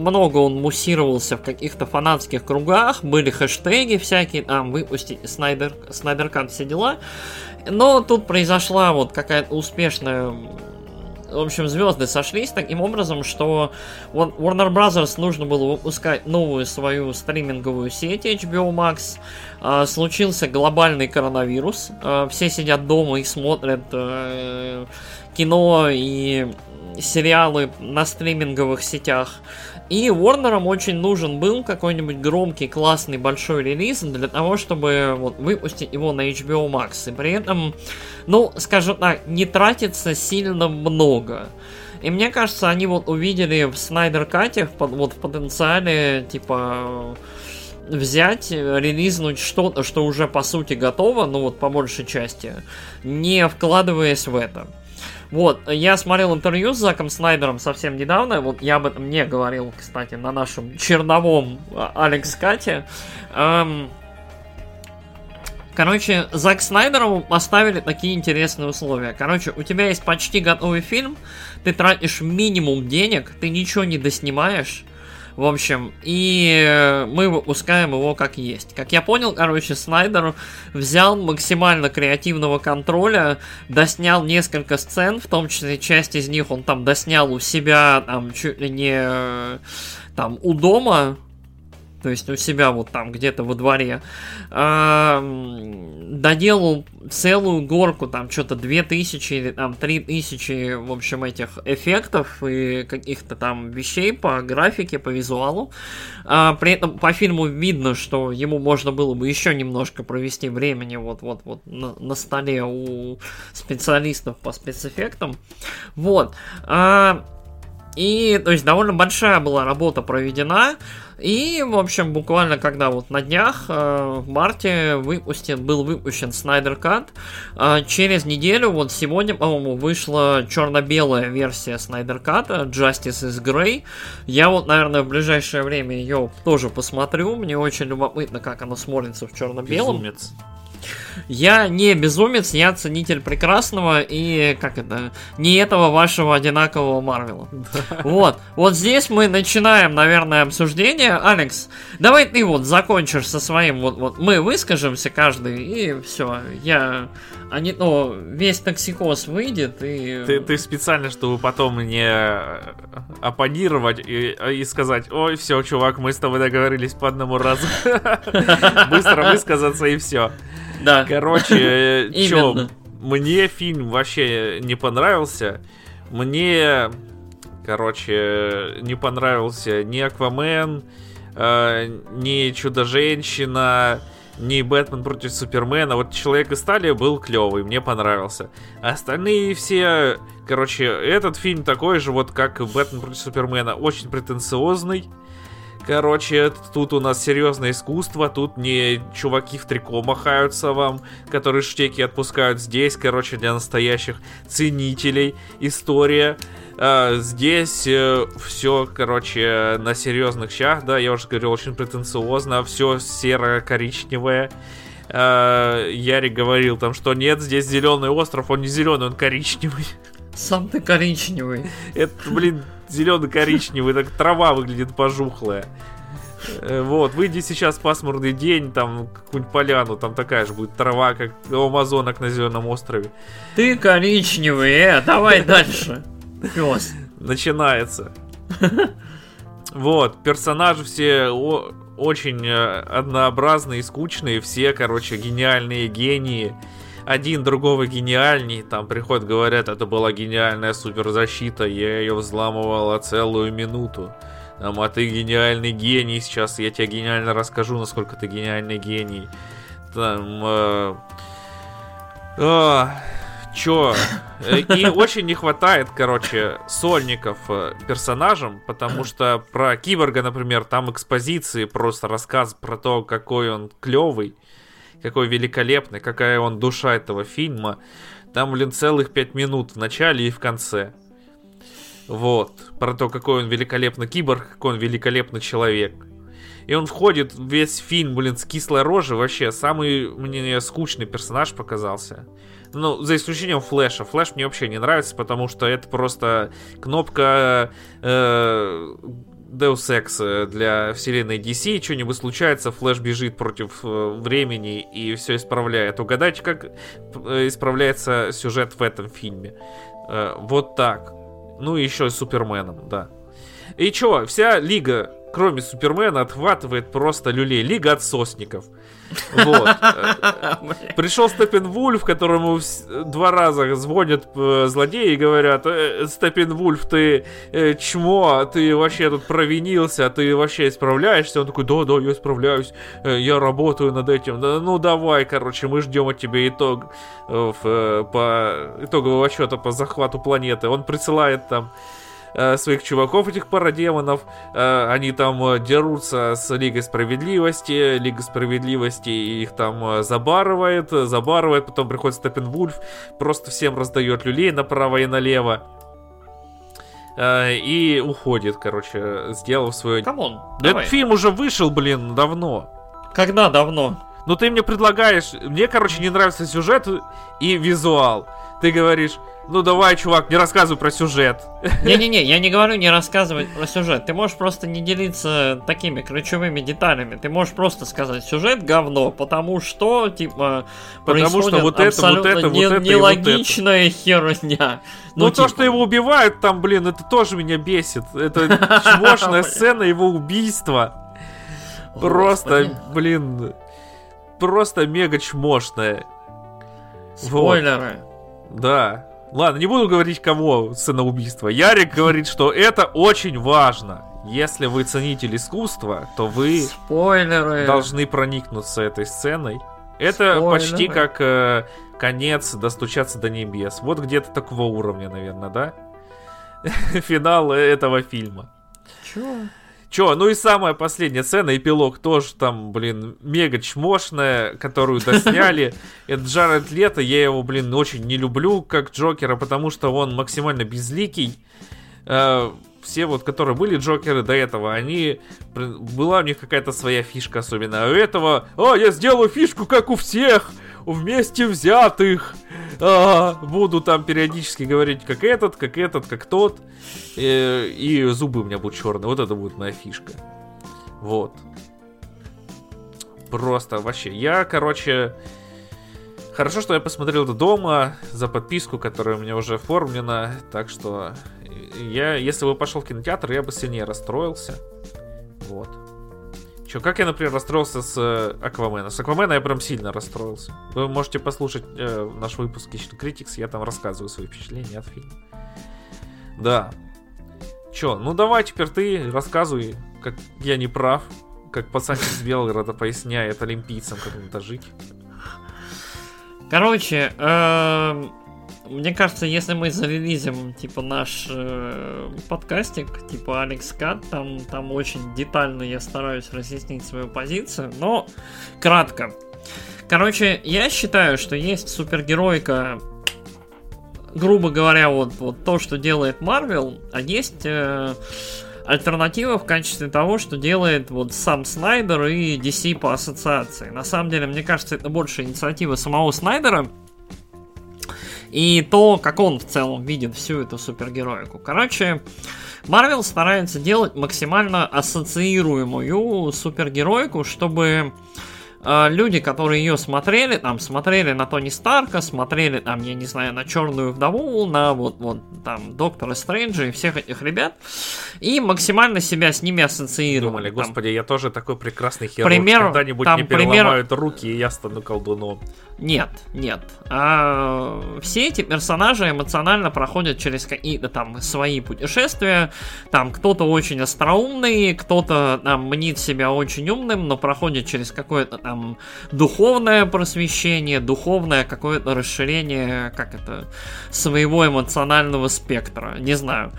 много он муссировался в каких-то фанатских кругах, были хэштеги всякие, там, выпустите Snyder, Snyder Cut, все дела, но тут произошла вот какая-то успешная... В общем, звезды сошлись таким образом, что Warner Bros. Нужно было выпускать новую свою стриминговую сеть эйч би о Max. Случился глобальный коронавирус. Все сидят дома и смотрят кино и сериалы на стриминговых сетях. И Warner'ам очень нужен был какой-нибудь громкий, классный, большой релиз для того, чтобы вот, выпустить его на эйч би о Max. И при этом, ну, скажем так, не тратится сильно много. И мне кажется, они вот увидели в Snyder Cut'е вот, в потенциале, типа, взять, релизнуть что-то, что уже по сути готово, ну вот по большей части, не вкладываясь в это. Вот, я смотрел интервью с Заком Снайдером совсем недавно, вот я об этом не говорил, кстати, на нашем черновом Алекс Кате. Эм... Короче, Зак Снайдеру поставили такие интересные условия. Короче, у тебя есть почти готовый фильм, ты тратишь минимум денег, ты ничего не доснимаешь. В общем, и мы выпускаем его как есть. Как я понял, короче, Снайдер взял максимально креативного контроля, доснял несколько сцен, в том числе часть из них он там доснял у себя, там, чуть ли не там, у дома, то есть у себя вот там где-то во дворе, доделал целую горку, там что-то две тысячи или там три тысячи, в общем, этих эффектов и каких-то там вещей по графике, по визуалу. При этом по фильму видно, что ему можно было бы еще немножко провести времени вот-вот-вот на, на столе у специалистов по спецэффектам. Вот. И, то есть, довольно большая была работа проведена. И, в общем, буквально когда вот на днях, в марте, выпустен, был выпущен Snyder Cut. Через неделю, вот сегодня, по-моему, вышла черно-белая версия Snyder Cut, Justice is Grey. Я вот, наверное, в ближайшее время ее тоже посмотрю. Мне очень любопытно, как она смотрится в черно-белом. Безумец. Я не безумец, я ценитель прекрасного и, как это, не этого вашего одинакового Марвела. Вот, вот здесь мы начинаем, наверное, обсуждение. Алекс, давай ты вот закончишь со своим, вот, вот мы выскажемся каждый, и все, я... Они, ну, весь токсикоз выйдет и... Ты, ты специально, чтобы потом мне оппонировать и, и сказать: ой, все, чувак, мы с тобой договорились по одному разу. Быстро высказаться и все. Да. Короче, чё, мне фильм вообще не понравился. Мне, короче, не понравился ни Аквамен, ни Чудо-женщина, ни Бэтмен против Супермена. Вот Человек из стали был клевый, мне понравился. Остальные все, короче, этот фильм такой же, вот как Бэтмен против Супермена, очень претенциозный. Короче, тут у нас серьезное искусство, тут не чуваки в трико махаются вам, которые штеки отпускают. Здесь, короче, для настоящих ценителей история. А, здесь э, все, короче, на серьезных щах, да, я уже говорил, очень претенциозно, все серо-коричневое. А, Ярик говорил там, что нет, здесь зеленый остров, он не зеленый, он коричневый. Сам ты коричневый. Это, блин, зелено-коричневый, так трава выглядит пожухлая. Вот, выйди сейчас пасмурный день, там какую-нибудь поляну, там такая же будет трава, как у амазонок на зеленом острове. Ты коричневый, э, давай дальше. Пёс. Начинается. Вот, персонажи все очень однообразные и скучные, все, короче, гениальные гении. Один другого гениальней, там приходят, говорят, это была гениальная суперзащита, я ее взламывала целую минуту. Там, а ты гениальный гений, сейчас я тебе гениально расскажу, насколько ты гениальный гений. Там, э, э, чё? И очень не хватает, короче, сольников персонажам, потому что про Киборга, например, там экспозиции, просто рассказ про то, какой он клёвый. Какой великолепный, какая он душа этого фильма. Там, блин, целых пять минут в начале и в конце. Вот. Про то, какой он великолепный киборг, какой он великолепный человек. И он входит в весь фильм, блин, с кислой рожи. Вообще, самый мне скучный персонаж показался. Ну, за исключением Флэша. Флэш мне вообще не нравится, потому что это просто кнопка... Э- Deus Ex для вселенной ди си. Что-нибудь случается, Флэш бежит против времени и все исправляет. Угадайте, как исправляется сюжет в этом фильме. Вот так. Ну и еще и Суперменом, да. И чё, вся лига, кроме Супермена, отхватывает просто люлей. Лига отсосников. Вот. Пришел Степенвульф, которому два раза звонят злодеи и говорят: Степенвульф, ты чмо, ты вообще тут провинился, ты вообще исправляешься. Он такой: да-да, я исправляюсь, я работаю над этим. Ну давай, короче, мы ждем от тебя итог по итогового отчета по захвату планеты. Он присылает там своих чуваков, этих парадемонов. Они там дерутся с Лигой Справедливости. Лига Справедливости их там забарывает, забарывает, потом приходит Степенвульф, просто всем раздает люлей направо и налево и уходит, короче, сделав свое... Камон, давай. Этот фильм уже вышел, блин, давно. Когда давно? Ну ты мне предлагаешь... Мне, короче, не нравится сюжет и визуал. Ты говоришь: ну давай, чувак, не рассказывай про сюжет. Не-не-не, я не говорю не рассказывать про сюжет. Ты можешь просто не делиться такими ключевыми деталями. Ты можешь просто сказать: сюжет говно, потому что, типа, потому что вот это, вот это, вот не, это нелогичная вот это. Херня. Ну, ну типа... то, что его убивают там, блин, это тоже меня бесит. Это чмошная сцена его убийства. Просто, блин, просто мега чмошная. Спойлеры. Да. Ладно, не буду говорить, кого сцена убийства. Ярик говорит, что это очень важно. Если вы ценитель искусства, то вы Спойлеры. Должны проникнуться этой сценой. Это Спойлеры. Почти как э, конец «Достучаться до небес». Вот где-то такого уровня, наверное, да? финал этого фильма. Чё? Чё, ну и самая последняя сцена, эпилог тоже там, блин, мега чмошная, которую досняли. Это Джаред Лето, я его, блин, очень не люблю как Джокера, потому что он максимально безликий. Все вот, которые были Джокеры до этого, они... Была у них какая-то своя фишка особенно. А у этого... А, я сделаю фишку, как у всех! Вместе взятых! А, буду там периодически говорить, как этот, как этот, как тот. И, и зубы у меня будут черные. Вот это будет моя фишка. Вот. Просто вообще. Я, короче... Хорошо, что я посмотрел это дома за подписку, которая у меня уже оформлена. Так что... Я, если бы пошел в кинотеатр, я бы сильнее расстроился. Вот. Че, как я, например, расстроился с э, Аквамена. С Аквамена я прям сильно расстроился. Вы можете послушать э, наш выпуск Kitchen Critics, я там рассказываю свои впечатления от фильма. Да. Че, ну давай теперь ты рассказывай, как я не прав, как пацанчик с Белгорода поясняет олимпийцам, как надо жить. Короче, эм... мне кажется, если мы зарелизим, типа, наш э, подкастик, типа, Алекс Кат, там, там очень детально я стараюсь разъяснить свою позицию, но кратко. Короче, я считаю, что есть супергеройка, грубо говоря, вот, вот то, что делает Марвел, а есть э, альтернатива в качестве того, что делает вот сам Снайдер и ди си по ассоциации. На самом деле, мне кажется, это больше инициатива самого Снайдера, и то, как он в целом видит всю эту супергероику. Короче, Marvel старается делать максимально ассоциируемую супергероику, чтобы э, люди, которые ее смотрели, там, смотрели на Тони Старка, смотрели, там, я не знаю, на Черную Вдову, на вот, вот, там, Доктора Стрэнджа и всех этих ребят, и максимально себя с ними ассоциировали. Думали, господи, там, я тоже такой прекрасный хирург, пример, когда-нибудь там, мне переломают пример... руки, и я стану колдуном. Нет, нет. А, все эти персонажи эмоционально проходят через какие-то там свои путешествия. Там кто-то очень остроумный, кто-то там мнит себя очень умным, но проходит через какое-то там духовное просвещение, духовное какое-то расширение, как это, своего эмоционального спектра. Не знаю,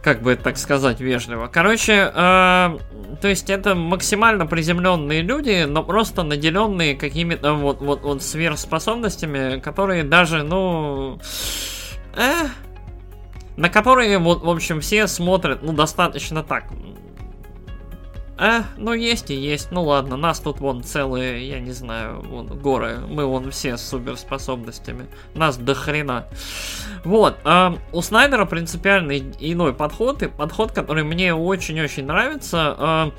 как бы это так сказать вежливо. Короче, а, то есть это максимально приземленные люди, но просто наделенные какими-то вот, вот, вот сверх способностями, которые даже, ну... Э, на которые, вот, в общем, все смотрят, ну, достаточно так. Э, ну, есть и есть, ну, ладно, нас тут, вон, целые, я не знаю, вон, горы, мы, вон, все с суперспособностями, нас до хрена. Вот, э, у Снайдера принципиально иной подход, и подход, который мне очень-очень нравится, э,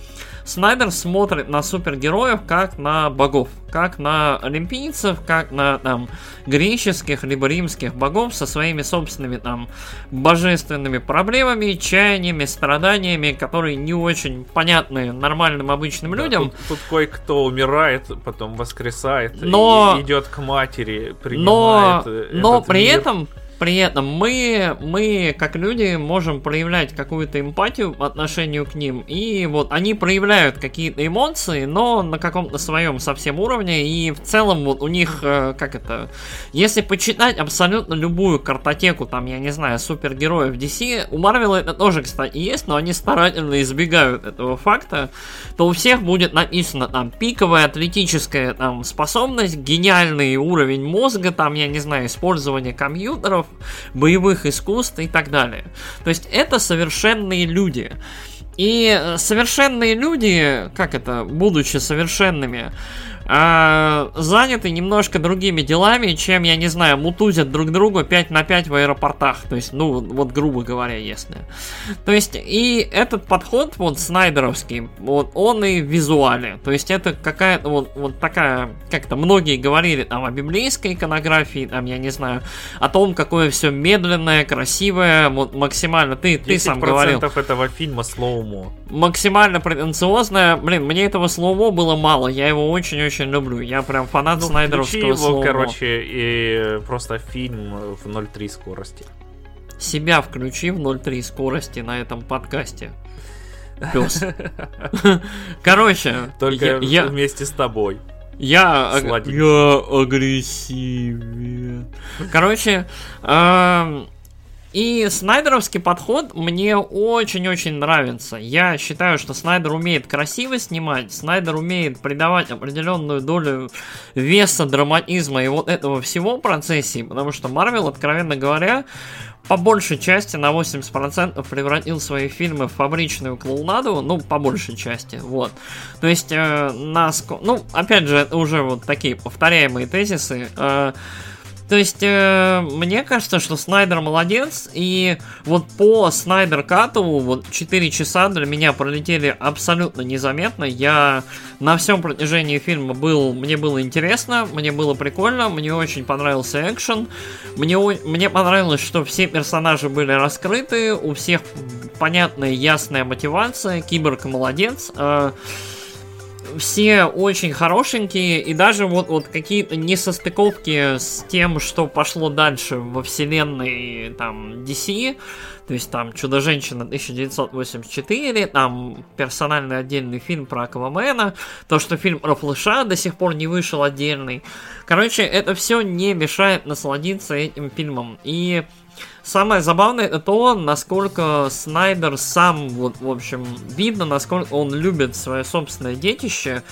Снайдер смотрит на супергероев как на богов, как на олимпийцев, как на там, греческих либо римских богов со своими собственными там божественными проблемами, чаяниями, страданиями, которые не очень понятны нормальным обычным да, людям. Тут, тут кое-кто умирает, потом воскресает, но... и идет к матери, принимает. Но, этот но при мир. этом. При этом мы, мы, как люди, можем проявлять какую-то эмпатию по отношению к ним. И вот они проявляют какие-то эмоции, но на каком-то своем совсем уровне. И в целом вот у них, как это... Если почитать абсолютно любую картотеку, там, я не знаю, супергероев ди си, у Марвела это тоже, кстати, есть, но они старательно избегают этого факта, то у всех будет написано там пиковая атлетическая там, способность, гениальный уровень мозга, там, я не знаю, использование компьютеров, боевых искусств и так далее. То есть это совершенные люди. И совершенные люди, как это, будучи совершенными, заняты немножко другими делами, чем, я не знаю, мутузят друг друга пять на пять в аэропортах. То есть, ну, вот грубо говоря, если. То есть, и этот подход, вот, снайдеровский, вот, он и в визуале. То есть, это какая-то вот, вот такая, как-то многие говорили там о библейской иконографии, там, я не знаю, о том, какое все медленное, красивое, вот, максимально, ты, ты сам говорил. десять процентов этого фильма слоумо. Максимально претенциозное. Блин, мне этого слоумо было мало, я его очень-очень люблю. Я прям фанат ну, снайдеровского слоумо. Короче, и просто фильм в ноль целых три десятых скорости. Себя включи в ноль целых три десятых скорости на этом подкасте. Пёс. Короче. Только я, вместе я... с тобой. Я, аг... я агрессивен. Короче, э- И снайдеровский подход мне очень-очень нравится. Я считаю, что Снайдер умеет красиво снимать, Снайдер умеет придавать определенную долю веса, драматизма и вот этого всего в процессе, потому что Марвел, откровенно говоря, по большей части на восемьдесят процентов превратил свои фильмы в фабричную клоунаду, ну, по большей части, вот. То есть, э, на... ну, опять же, это уже вот такие повторяемые тезисы, э, то есть, э, мне кажется, что Снайдер молодец, и вот по Снайдер Кату вот четыре часа для меня пролетели абсолютно незаметно. Я на всем протяжении фильма был, мне было интересно, мне было прикольно, мне очень понравился экшен, мне, мне понравилось, что все персонажи были раскрыты, у всех понятная, ясная мотивация, Киборг молодец, э, все очень хорошенькие, и даже вот, вот какие-то несостыковки с тем, что пошло дальше во вселенной там ди си, то есть там Чудо-женщина тысяча девятьсот восемьдесят четыре, там персональный отдельный фильм про Аквамена, то, что фильм про Флэша до сих пор не вышел отдельный. Короче, это все не мешает насладиться этим фильмом. И самое забавное это то, насколько Снайдер сам, вот, в общем, видно, насколько он любит свое собственное детище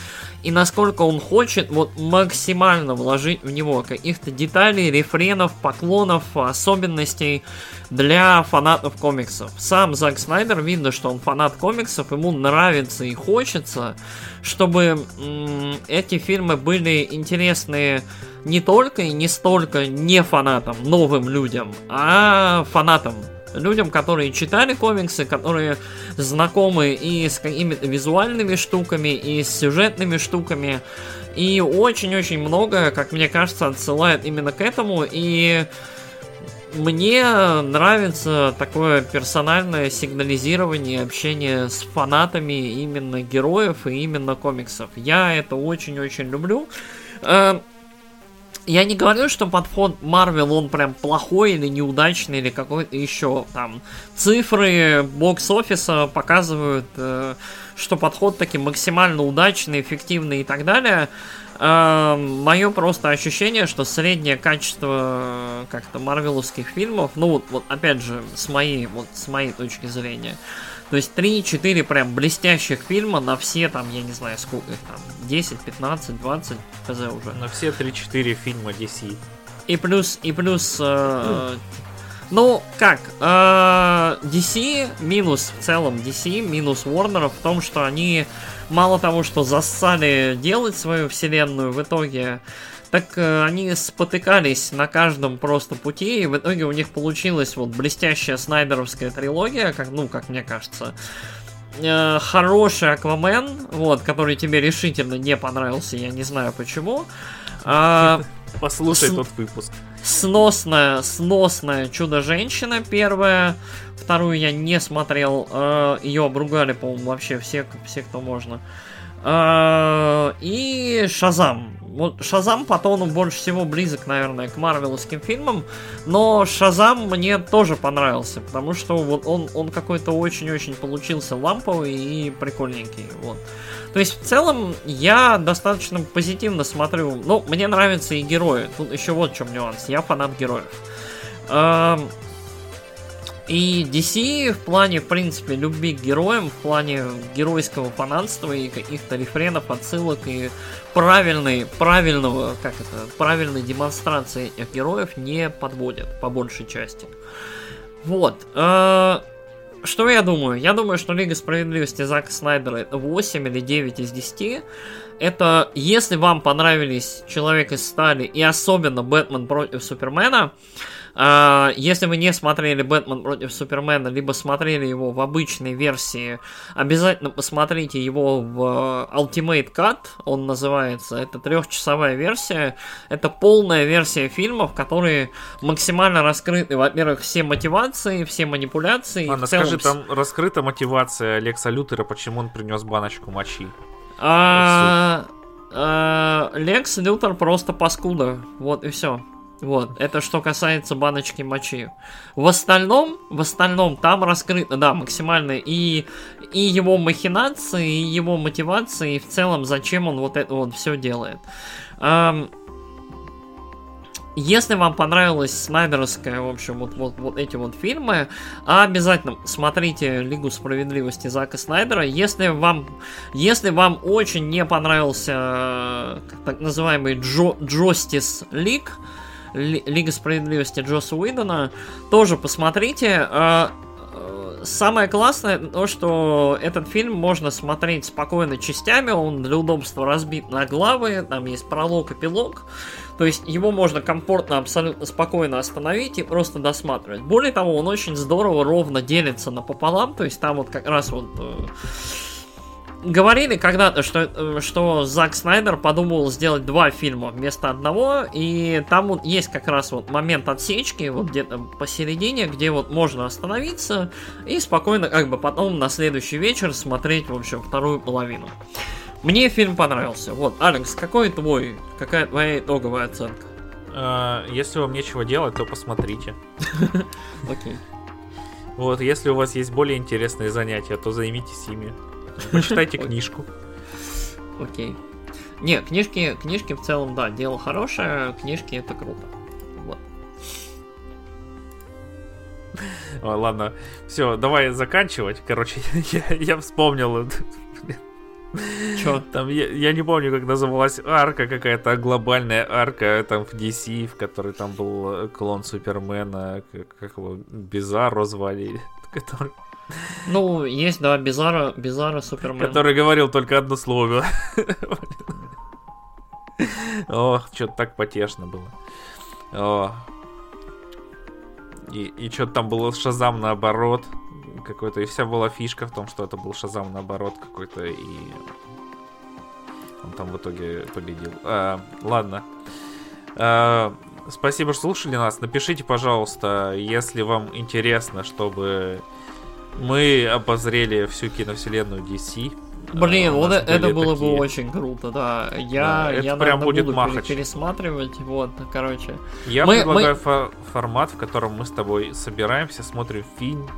и насколько он хочет вот максимально вложить в него каких-то деталей, рефренов, поклонов, особенностей для фанатов комиксов. Сам Зак Снайдер, видно, что он фанат комиксов, ему нравится и хочется, чтобы м- эти фильмы были интересны не только и не столько не фанатам, новым людям, а фанатам. Людям, которые читали комиксы, которые знакомы и с какими-то визуальными штуками, и с сюжетными штуками. И очень-очень много, как мне кажется, отсылает именно к этому. И мне нравится такое персональное сигнализирование, общение с фанатами именно героев и именно комиксов. Я это очень-очень люблю. Я не говорю, что подход Marvel, он прям плохой или неудачный, или какой-то еще там. Цифры бокс-офиса показывают, э, что подход таки максимально удачный, эффективный и так далее. Э, мое просто ощущение, что среднее качество как-то марвеловских фильмов, ну вот, вот опять же, с моей, вот, с моей точки зрения, то есть три-четыре прям блестящих фильма на все там, я не знаю, сколько их там, десять, пятнадцать, двадцать, хз уже. На все три-четыре фильма ди си. И плюс, и плюс, э, ну как, э, ди си, минус в целом ди си, минус Warner в том, что они мало того, что зассали делать свою вселенную в итоге, так э, они спотыкались на каждом просто пути, и в итоге у них получилась вот блестящая снайдеровская трилогия, как, ну, как мне кажется. Э, хороший Аквамен, вот, который тебе решительно не понравился, я не знаю почему. А, Послушай с... тот выпуск. Сносная, сносная Чудо-женщина первая, вторую я не смотрел, э, ее обругали, по-моему, вообще все, все кто можно. Э, и Шазам. Вот Шазам по тону больше всего близок, наверное, к марвеловским фильмам, но Шазам мне тоже понравился, потому что вот он, он какой-то очень-очень получился ламповый и прикольненький, вот. То есть в целом я достаточно позитивно смотрю, ну, мне нравятся и герои, тут еще вот в чем нюанс, я фанат героев. И ди си в плане, в принципе, любви к героям, в плане геройского фанатства и каких-то рефренов, отсылок и правильной, правильного, как это, правильной демонстрации этих героев не подводят, по большей части. Вот. Что я думаю? Я думаю, что Лига Справедливости Зака Снайдера это восемь или девять из десяти. Это, если вам понравились Человек из Стали и особенно Бэтмен против Супермена, Uh, если вы не смотрели «Бэтмен против Супермена», либо смотрели его в обычной версии, обязательно посмотрите его в uh, Ultimate Cut, он называется, это трехчасовая версия, это полная версия фильмов, которые максимально раскрыты, во-первых, все мотивации, все манипуляции. Ладно, целом... скажи, там раскрыта мотивация Лекса Лютера, почему он принес баночку мочи? Uh, uh, Лекс Лютер просто паскуда, вот и все. Вот, это что касается баночки мочи. В остальном, в остальном там раскрыто, да, максимально и, и его махинации, и его мотивации, и в целом, зачем он вот это вот все делает. Эм, Если вам понравилось снайдеровское, в общем, вот, вот, вот эти вот фильмы, обязательно смотрите Лигу справедливости Зака Снайдера. Если вам, если вам очень не понравился так называемый Джо, Джостис Лиг, Лига справедливости Джосса Уидона, тоже посмотрите. Самое классное то, что этот фильм можно смотреть спокойно частями, он для удобства разбит на главы, там есть пролог, эпилог, то есть его можно комфортно, абсолютно спокойно остановить и просто досматривать. Более того, он очень здорово ровно делится напополам, то есть там вот как раз вот... Говорили когда-то, что, что Зак Снайдер подумал сделать два фильма вместо одного, и там вот есть как раз вот момент отсечки, вот где-то посередине, где вот можно остановиться и спокойно как бы потом на следующий вечер смотреть, в общем, вторую половину. Мне фильм понравился. Вот, Алекс, какой твой, какая твоя итоговая оценка? Если вам нечего делать, то посмотрите. Окей. Вот, если у вас есть более интересные занятия, то займитесь ими. Почитайте книжку. Окей. Okay. Не, книжки, книжки в целом, да, дело хорошее, книжки это круто. Вот. О, ладно, все, давай заканчивать. Короче, я, я вспомнил. Чё? Там, я, я не помню, как называлась арка, какая-то глобальная арка там в ди си, в которой там был клон Супермена, как, как его, Бизарро звали, который... Ну, есть, да, Бизарро, Бизарро Супермен. Который говорил только одно слово. Ох, что-то так потешно было. И, и что-то там было Шазам наоборот какой-то. И вся была фишка в том, что это был Шазам наоборот какой-то. И он там в итоге победил. А, ладно. А, спасибо, что слушали нас. Напишите, пожалуйста, если вам интересно, чтобы... Мы обозрели всю киновселенную ди си. Блин, вот это было такие... бы очень круто, да. Я, да, это я прям будет буду махач. Пересматривать, вот, короче. Я мы, предлагаю мы... Фо- формат, в котором мы с тобой собираемся, смотрим фильм.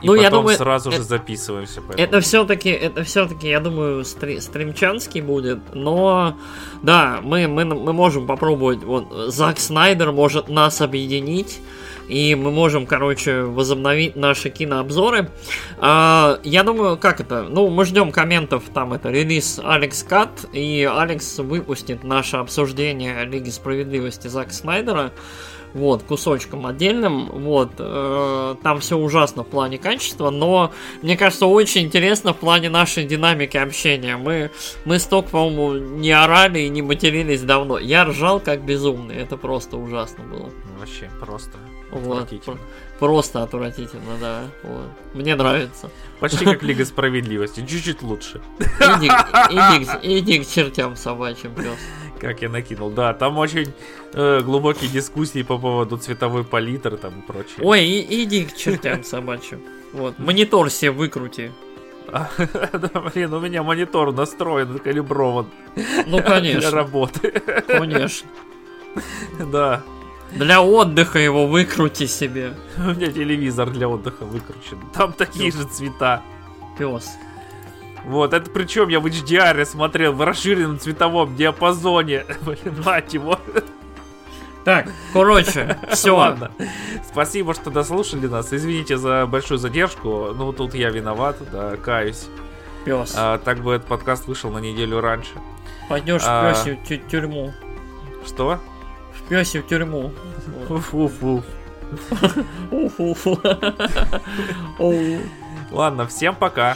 И ну, потом я думаю, сразу это, же записываемся. Поэтому. Это все-таки, это все-таки, я думаю, стри- стримчанский будет. Но да, мы, мы, мы можем попробовать. Вот, Зак Снайдер может нас объединить. И мы можем, короче, возобновить наши кинообзоры. А, я думаю, как это? Ну, мы ждем комментов, там это релиз Алекс Кат, и Алекс выпустит наше обсуждение Лиги справедливости Зака Снайдера. Вот, кусочком отдельным. Вот, э, там все ужасно в плане качества, но мне кажется, очень интересно в плане нашей динамики общения. Мы, мы столько, по-моему, не орали и не матерились давно. Я ржал как безумный, это просто ужасно было. Вообще, просто вот, отвратительно. Про- просто отвратительно, да. Вот. Мне нравится. Почти как Лига справедливости, чуть-чуть лучше. Иди, иди, иди к чертям собачьим, пёс. Как я накинул, да, там очень э, глубокие дискуссии по поводу цветовой палитры там и прочее. Ой, и, иди к чертям собачьим. Вот, монитор себе выкрути. Да, блин, у меня монитор настроен, калиброван. Ну, конечно. Для работы. Конечно. Да. Для отдыха его выкрути себе. У меня телевизор для отдыха выкручен. Там такие же цвета. Пёс. Вот, это причем я в эйч ди ар смотрел в расширенном цветовом диапазоне. Блин, мать его. Так, короче, все. Ладно. Спасибо, что дослушали нас. Извините за большую задержку. Ну, тут я виноват, да, каюсь. Пёс. А, так бы этот подкаст вышел на неделю раньше. Пойдешь а... в пёсе в тюрьму. Что? В пёсе в тюрьму. Уф-уф-уф. Уф-уф. Ладно, всем пока.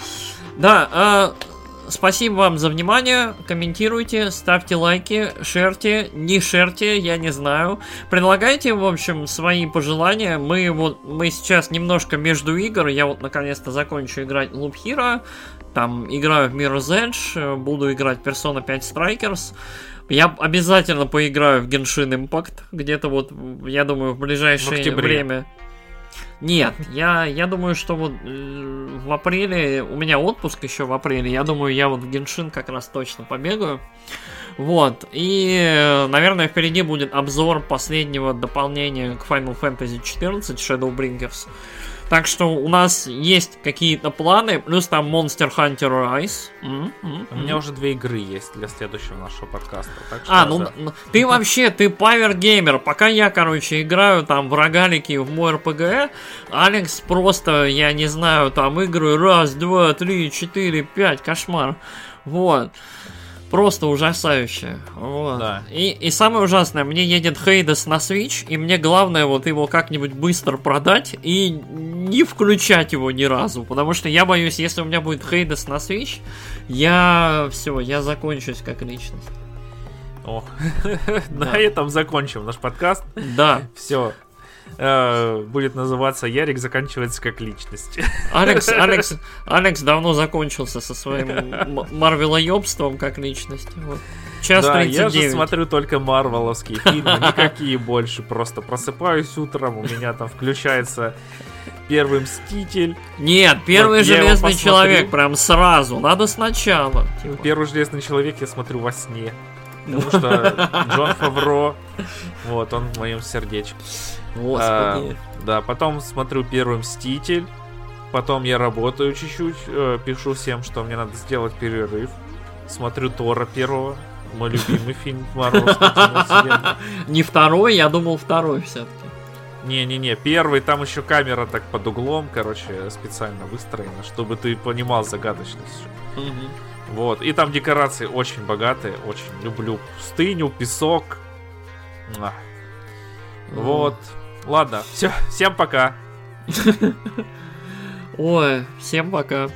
Да, э, спасибо вам за внимание, комментируйте, ставьте лайки, шерьте, не шерьте, я не знаю. Предлагайте, в общем, свои пожелания. Мы вот мы сейчас немножко между игр, я вот наконец-то закончу играть в Loop Hero, там играю в Mirror's Edge, буду играть в Persona пять Strikers. Я обязательно поиграю в Genshin Impact, где-то вот, я думаю, в ближайшее в время... Нет, я, я думаю, что вот в апреле, у меня отпуск еще в апреле, я думаю, я вот в Геншин как раз точно побегаю. Вот, и, наверное, впереди будет обзор последнего дополнения к Final Fantasy четырнадцать Shadowbringers. Так что у нас есть какие-то планы, плюс там Monster Hunter Rise. Mm-hmm. Mm-hmm. У меня уже две игры есть для следующего нашего подкаста. Так что а, ну да. Ты вообще, ты павер-геймер. Пока я, короче, играю там в рогалики, в мой эр пи джи, Алекс просто, я не знаю, там игры раз, два, три, четыре, пять, кошмар. Вот. Просто ужасающе. Вот. Да. И, и самое ужасное, мне едет Hades на Switch, и мне главное вот его как-нибудь быстро продать и не включать его ни разу. Потому что я боюсь, если у меня будет Hades на Switch, я все, я закончусь как личность. О, на этом закончим наш подкаст. Да. Все. Будет называться «Ярик заканчивается как личность». Алекс, Алекс, Алекс давно закончился со своим м- марвелоебством как личности. Вот. Час да, тридцать девять. Я же смотрю только марвеловские фильмы, никакие больше. Просто просыпаюсь утром, у меня там включается первый Мститель. Нет, первый вот Железный Человек прям сразу. Надо сначала. Типа. Первый Железный Человек я смотрю во сне. Потому что Джон Фавро, вот, он в моем сердечке. Господи. А, да, потом смотрю первый Мститель. Потом я работаю чуть-чуть, э, пишу всем, что мне надо сделать перерыв. Смотрю Тора первого. Мой любимый фильм Марвел. Не второй, я думал второй все-таки. Не-не-не, первый, там еще камера так под углом, короче, специально выстроена, чтобы ты понимал загадочность. Вот, и там декорации очень богатые, очень люблю пустыню, песок. Ах. Вот, mm. ладно, все, всем пока. Ой, всем пока.